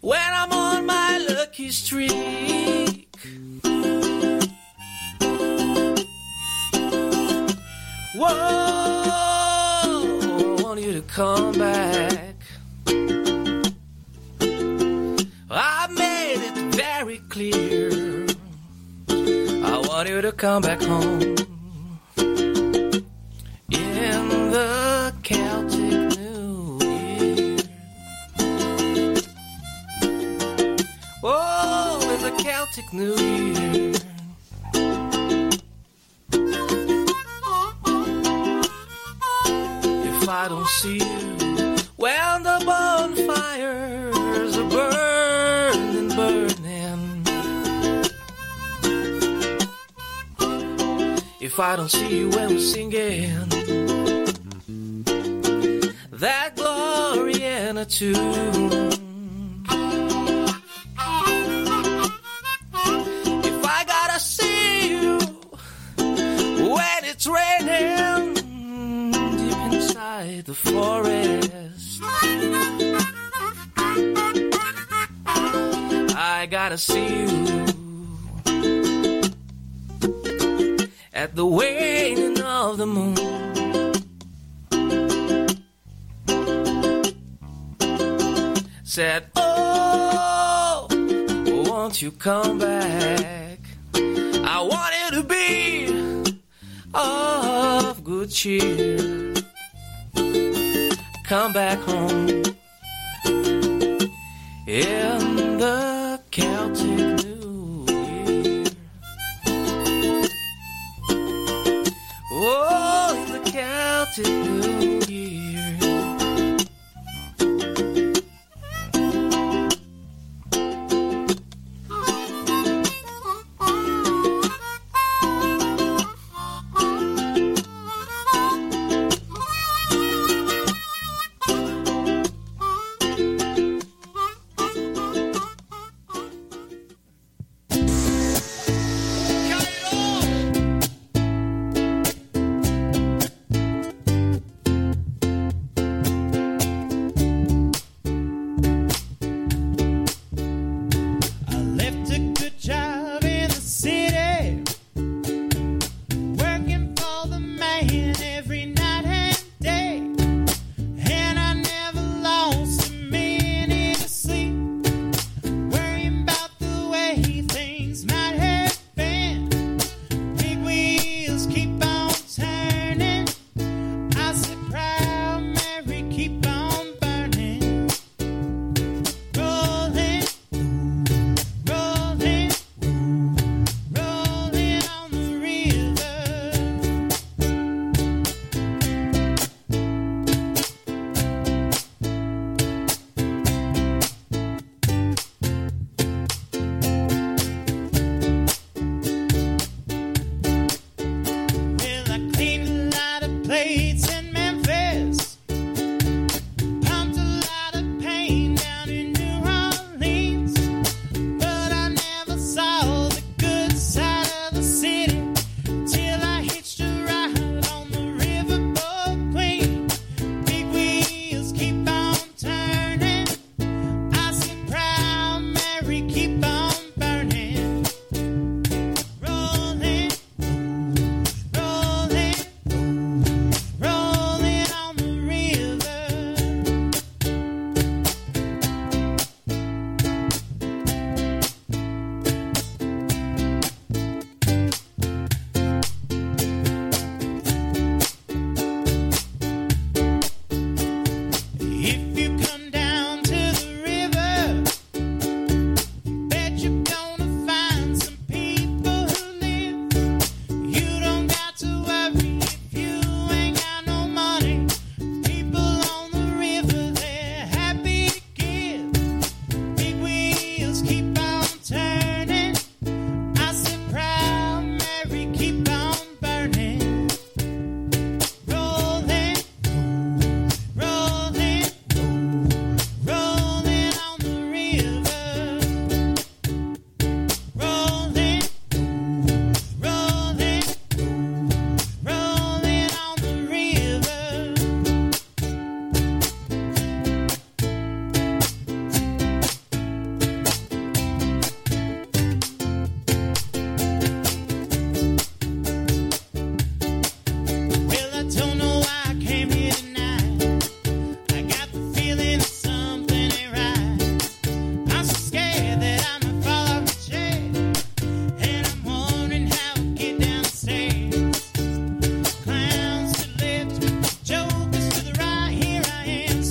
when I'm on my lucky streak, whoa, I want you to come back. I made it very clear. I want you to come back home. In the Celtic New Year. Oh, in the Celtic New Year. I don't see you when the bonfires are burning, burning. If I don't see you when we're singing that Gloriana tune, if I gotta see you when it's raining the forest, I gotta see you at the waning of the moon. Said, oh, won't you come back? I want you to be of good cheer. Come back home in the Celtic New Year. Oh, in the Celtic New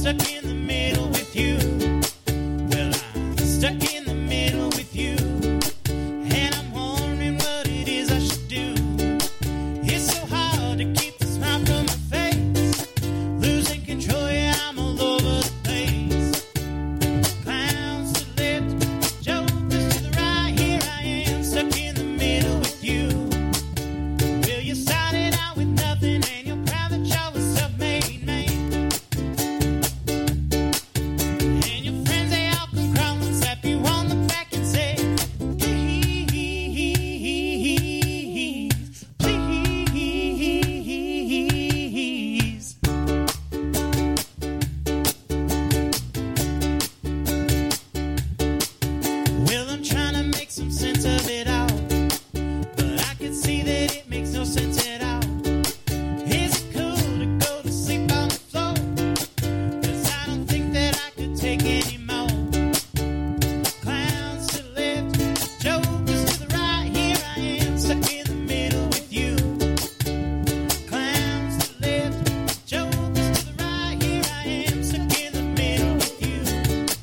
stuck in the middle with you. Well, I'm stuck in the middle with you, and I'm wondering what it is I should do. It's so hard to keep the smile from my face, losing control, yeah, I'm all over the place. Clowns to the left, jokers to the right, here I am, stuck in the middle with you. Well, you started out with nothing, and you're proud that y'all was self-made man. And your friends, they all come crawling, slap you on the back and say, please, please. Well, I'm trying to make some sense of it all, but I can see that it makes no sense at all. Is it cool to go to sleep on the floor? 'Cause I don't think that I could take anymore. Clowns to the left, jokers to the right, here I am, stuck in the middle with you. Clowns to the left, jokers to the right, here I am, stuck in the middle with you.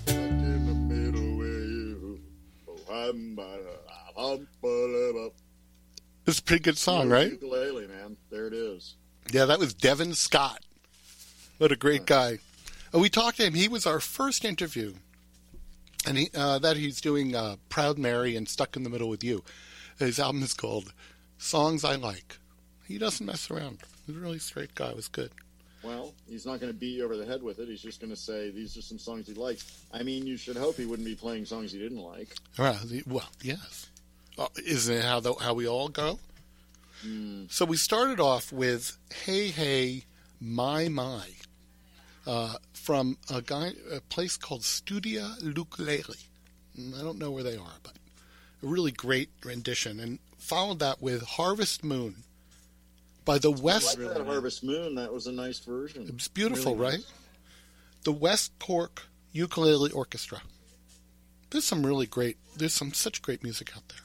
In the middle with you. Oh, I'm unbelievable. It's a pretty good song, right? Ukulele, man. There it is. Yeah, that was Devin Scott. What a great guy. We talked to him. He was our first interview. And he's doing Proud Mary and Stuck in the Middle with You. His album is called Songs I Like. He doesn't mess around. He's a really straight guy. It was good. Well, he's not going to beat you over the head with it. He's just going to say, these are some songs he likes. I mean, you should hope he wouldn't be playing songs he didn't like. Well, yes. Isn't it how we all go? So we started off with Hey Hey My My from a place called Studia L'Ukulele. I don't know where they are, but a really great rendition. And followed that with Harvest Moon by the West. I like that Harvest Moon. That was a nice version. It's beautiful, really nice. Right? The West Cork Ukulele Orchestra. There's some such great music out there.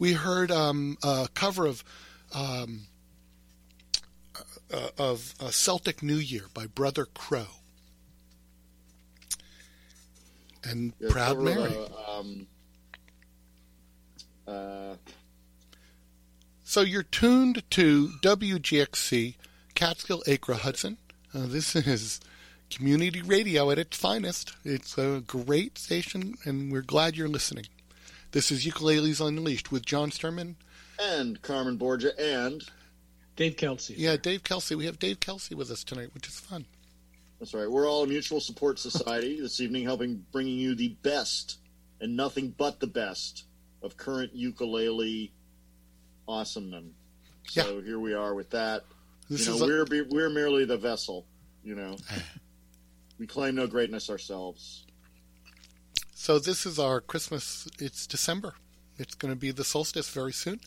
We heard a cover of Celtic New Year by Brother Crow and Proud Mary. So you're tuned to WGXC, Catskill, Acre, Hudson. This is community radio at its finest. It's a great station, and we're glad you're listening. This is Ukuleles Unleashed with John Sturman. And Carmen Borgia and... Dave Kelsey. Yeah, Dave Kelsey. We have Dave Kelsey with us tonight, which is fun. That's right. We're all a mutual support society this evening, bringing you the best and nothing but the best of current ukulele awesomeness. So Here we are with that. We're merely the vessel, We claim no greatness ourselves. So this is our Christmas. It's December. It's going to be the solstice very soon.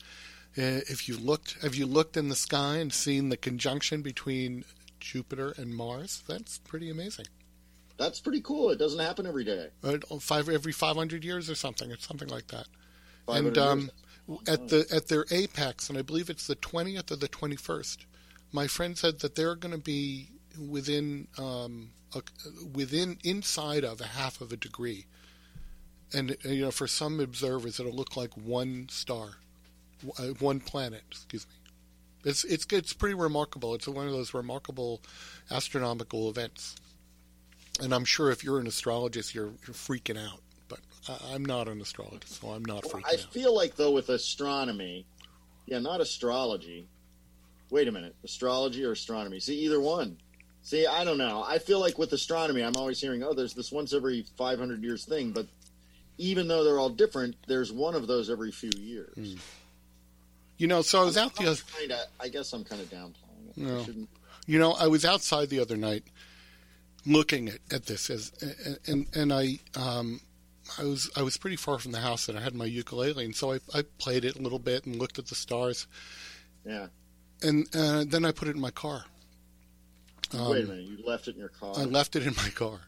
Have you looked in the sky and seen the conjunction between Jupiter and Mars? That's pretty amazing. That's pretty cool. It doesn't happen every day. Every 500 years or something. It's something like that. And at their apex, and I believe it's the 20th or the 21st. My friend said that they're going to be inside of a half of a degree. And, for some observers, it'll look like one star, one planet, excuse me. It's pretty remarkable. It's one of those remarkable astronomical events. And I'm sure if you're an astrologist, you're freaking out. But I'm not an astrologist, so I'm not freaking out. I feel like, though, with astronomy, not astrology. Wait a minute, astrology or astronomy? See, either one. See, I don't know. I feel like with astronomy, I'm always hearing, there's this once every 500 years thing, but... even though they're all different, there's one of those every few years. So I was out the other... I guess I'm kind of downplaying it. No. I was outside the other night looking at this, I was pretty far from the house, and I had my ukulele, and so I played it a little bit and looked at the stars. Yeah. And then I put it in my car. Wait a minute, you left it in your car? I left it in my car.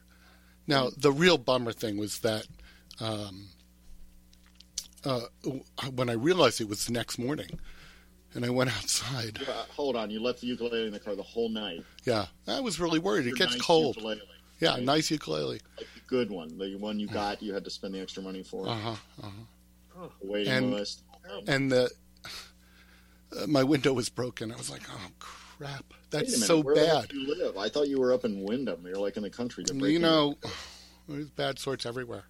Now, the real bummer thing was that when I realized it was the next morning, and I went outside. Hold on, you left the ukulele in the car the whole night. Yeah, I was really worried. It gets cold. Ukulele. Yeah, right? Nice ukulele. Like the good one. The one you got, you had to spend the extra money for. Uh-huh, uh-huh. Waiting list. And the my window was broken. I was like, oh, crap. That's so bad. Where did you live? I thought you were up in Wyndham. You're like in the country. You know, there's bad sorts everywhere.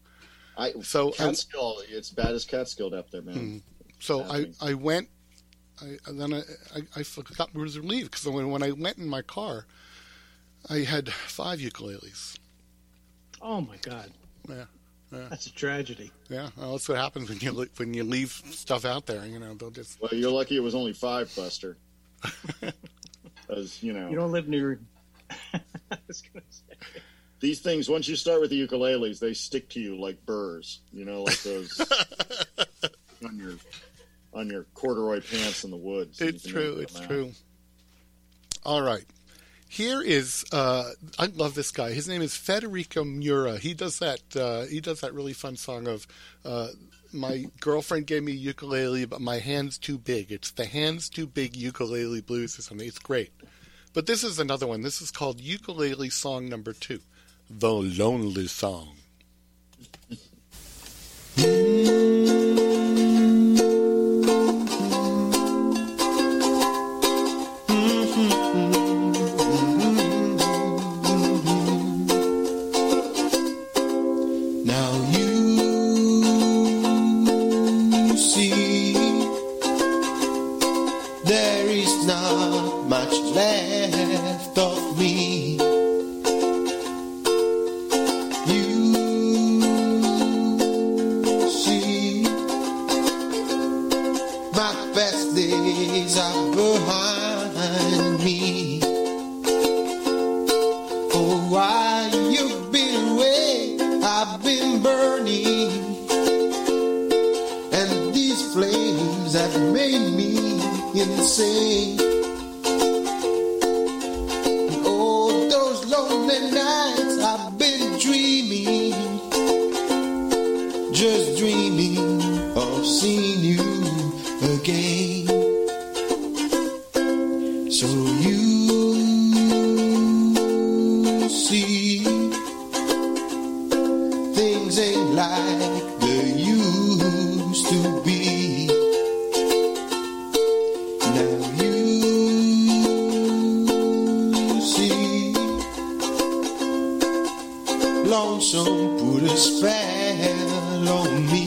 Catskill, it's bad as Catskill up there, man. So I went, and then I forgot where to leave, because when I went in my car, I had 5 ukuleles. Oh my God! Yeah. That's a tragedy. Yeah, well, that's what happens when you leave stuff out there. You know, they'll just. Well, you're lucky it was only 5, Buster. Because you don't live near. I was gonna say. These things, once you start with the ukuleles, they stick to you like burrs. You know, like those on your corduroy pants in the woods. It's true. It's true. All right. Here is I love this guy. His name is Federico Mura. He does that really fun song of my girlfriend gave me a ukulele, but my hand's too big. It's the hand's too big ukulele blues or something. It's great. But this is another one. This is called Ukulele Song Number 2. The Lonely Song. Now you see, there is not much left of me. Insane. And all those lonely nights I've been dreaming, just dreaming of seeing you again. So you see, things ain't like they used to be. Lonesome put a spell on me.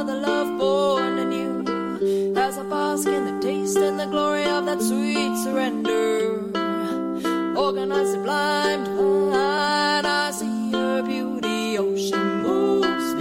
another love born anew, as I bask in the taste and the glory of that sweet surrender. Organized, sublimed, blind, I see her beauty, ocean moves me.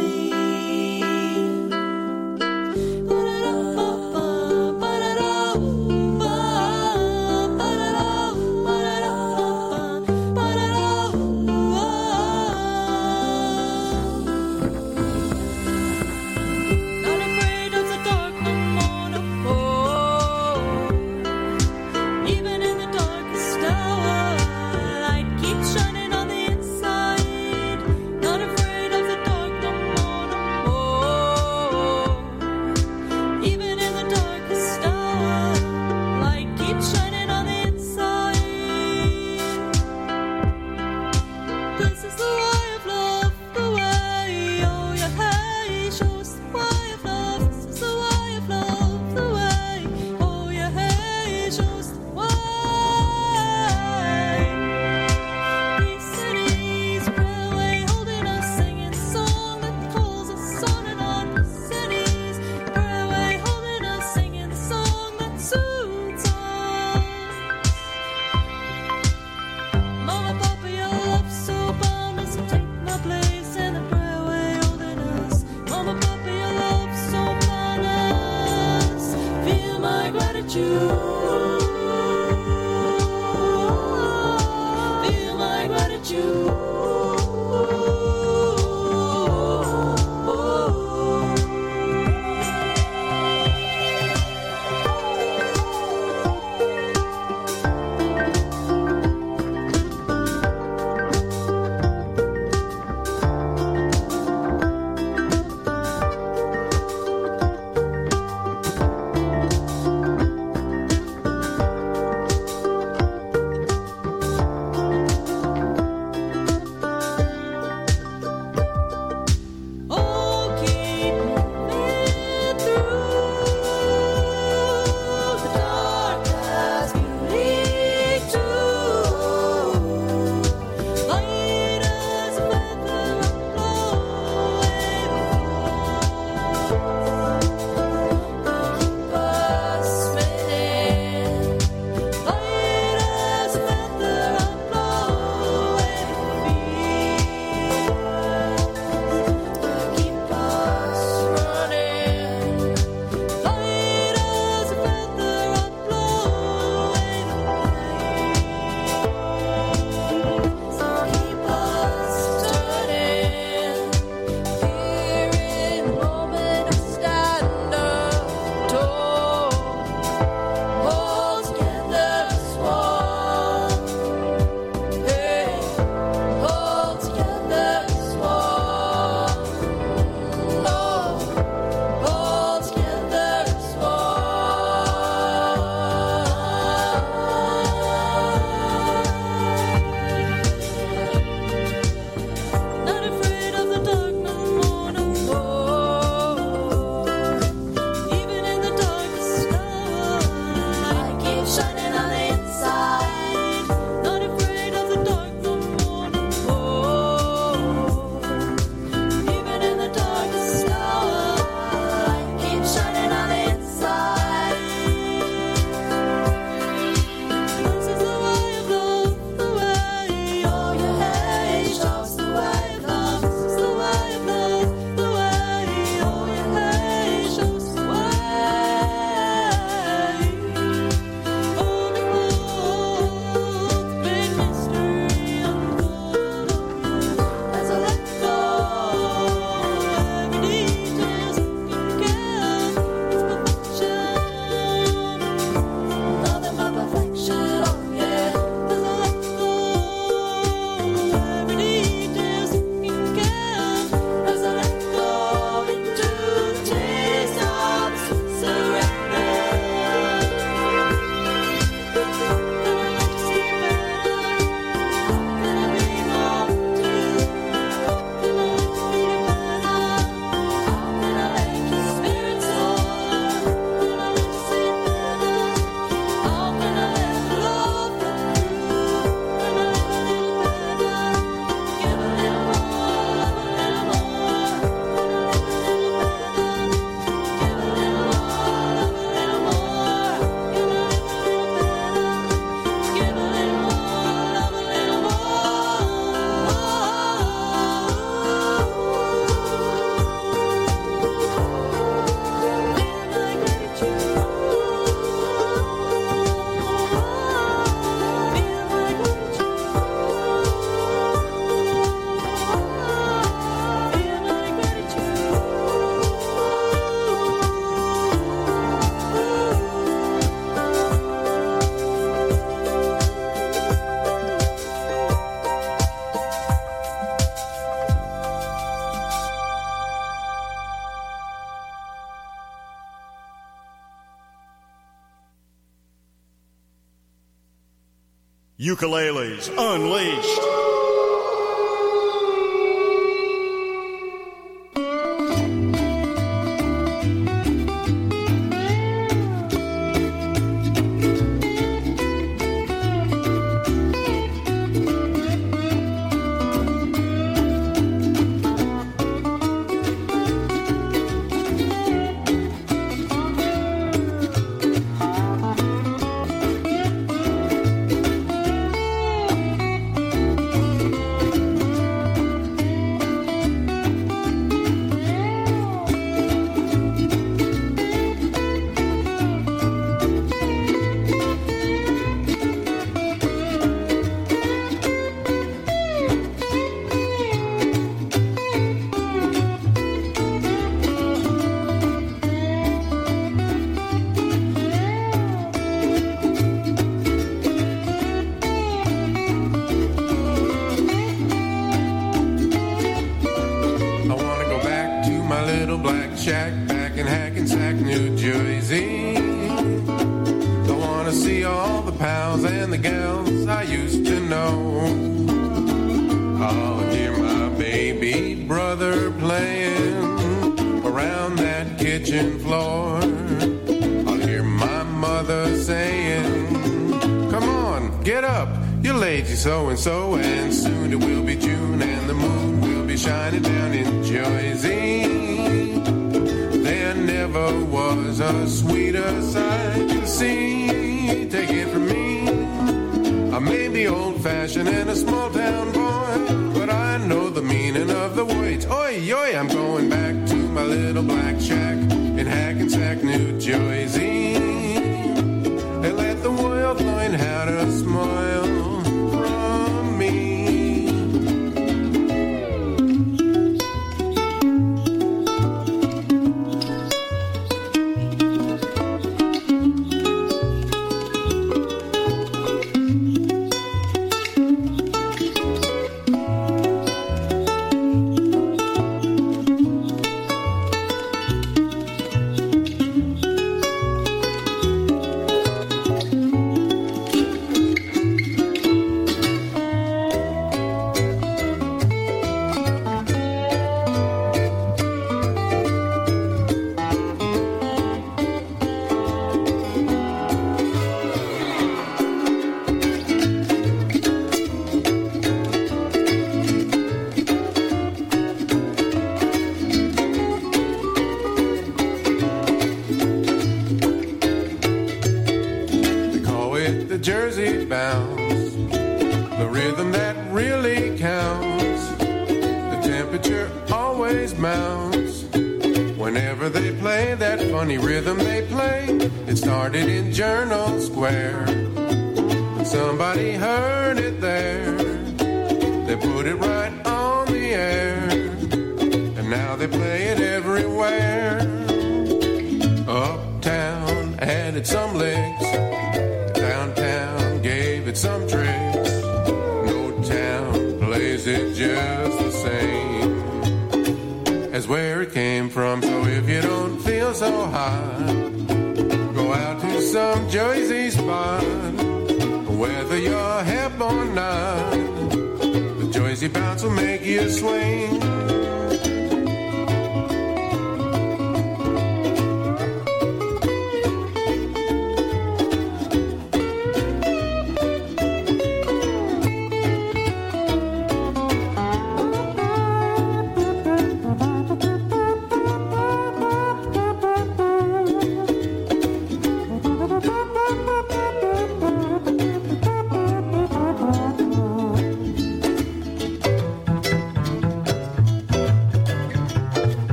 Ukuleles Unleashed.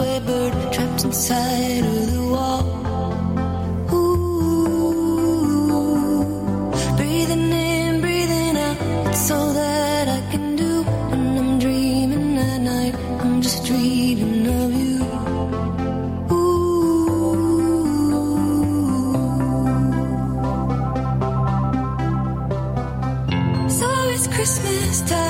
runaway bird trapped inside of the wall. Ooh, breathing in, breathing out, it's all that I can do. When I'm dreaming at night, I'm just dreaming of you. Ooh, so it's Christmas time.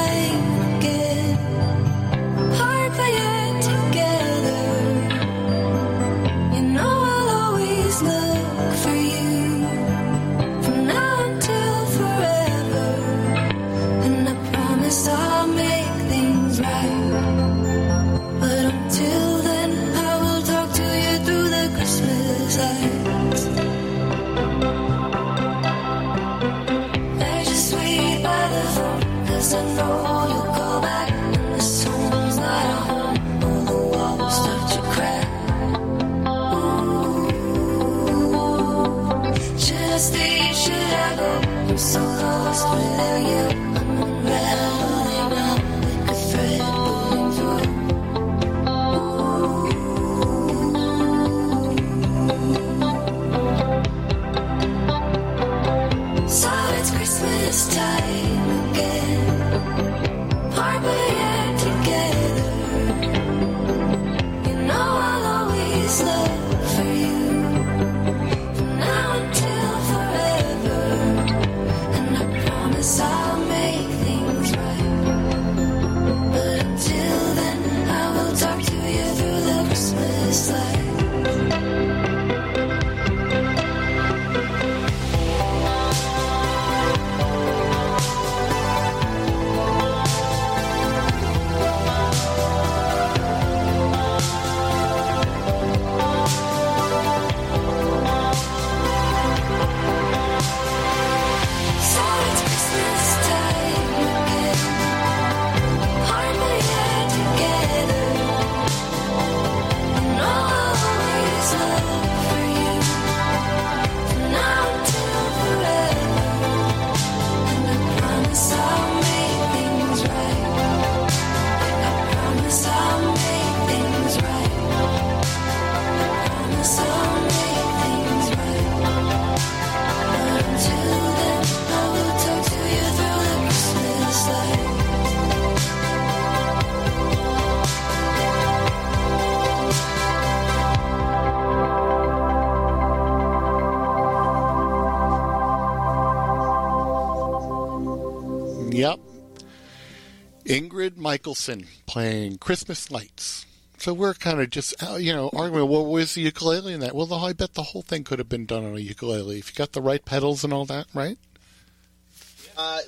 Ingrid Michaelson playing Christmas Lights. So we're kind of just, arguing, well, where's the ukulele in that? Well, I bet the whole thing could have been done on a ukulele if you got the right pedals and all that, right?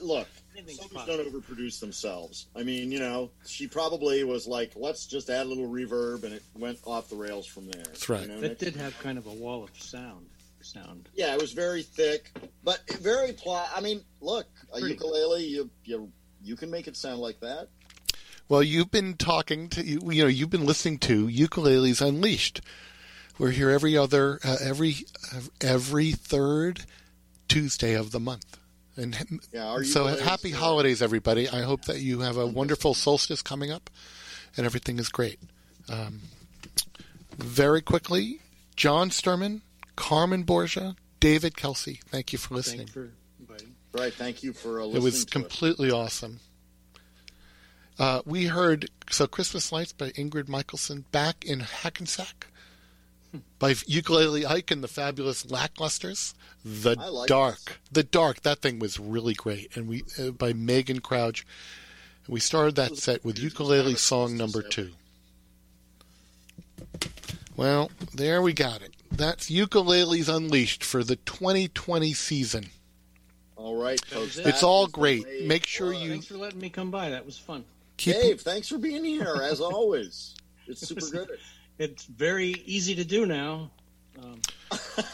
Look, songs don't overproduce themselves. I mean, she probably was like, let's just add a little reverb, and it went off the rails from there. That's right. That did have kind of a wall of sound. Yeah, it was very thick, but very look, a ukulele, you can make it sound like that. Well, you've been you've been listening to Ukuleles Unleashed. We're here every third Tuesday of the month. And yeah, so happy holidays, everybody. I hope that you have a wonderful solstice coming up and everything is great. Very quickly, John Sturman, Carmen Borgia, David Kelsey. Thank you for listening. Thank you for inviting. Right, thank you for listening. It was completely awesome. We heard Christmas Lights by Ingrid Michaelson, Back in Hackensack by Ukulele Ike and the Fabulous Lacklusters, The Dark, that thing was really great, and we by Megan Crouch. We started that set with Ukulele Song Number 2. Well, there we got it. That's Ukuleles Unleashed for the 2020 season. All right, folks. It's all great. Make sure you... Thanks for letting me come by. That was fun. Dave, thanks for being here, as always. It's super good. It's very easy to do now.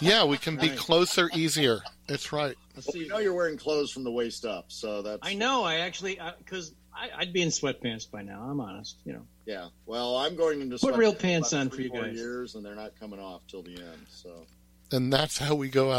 Yeah, we can be closer, easier. That's right. You know you're wearing clothes from the waist up, so that's... I know. I actually... Because I'd be in sweatpants by now. I'm honest, Yeah. Well, I'm going into sweatpants. Put real pants on for you guys. Years, and they're not coming off till the end, so... And that's how we go out.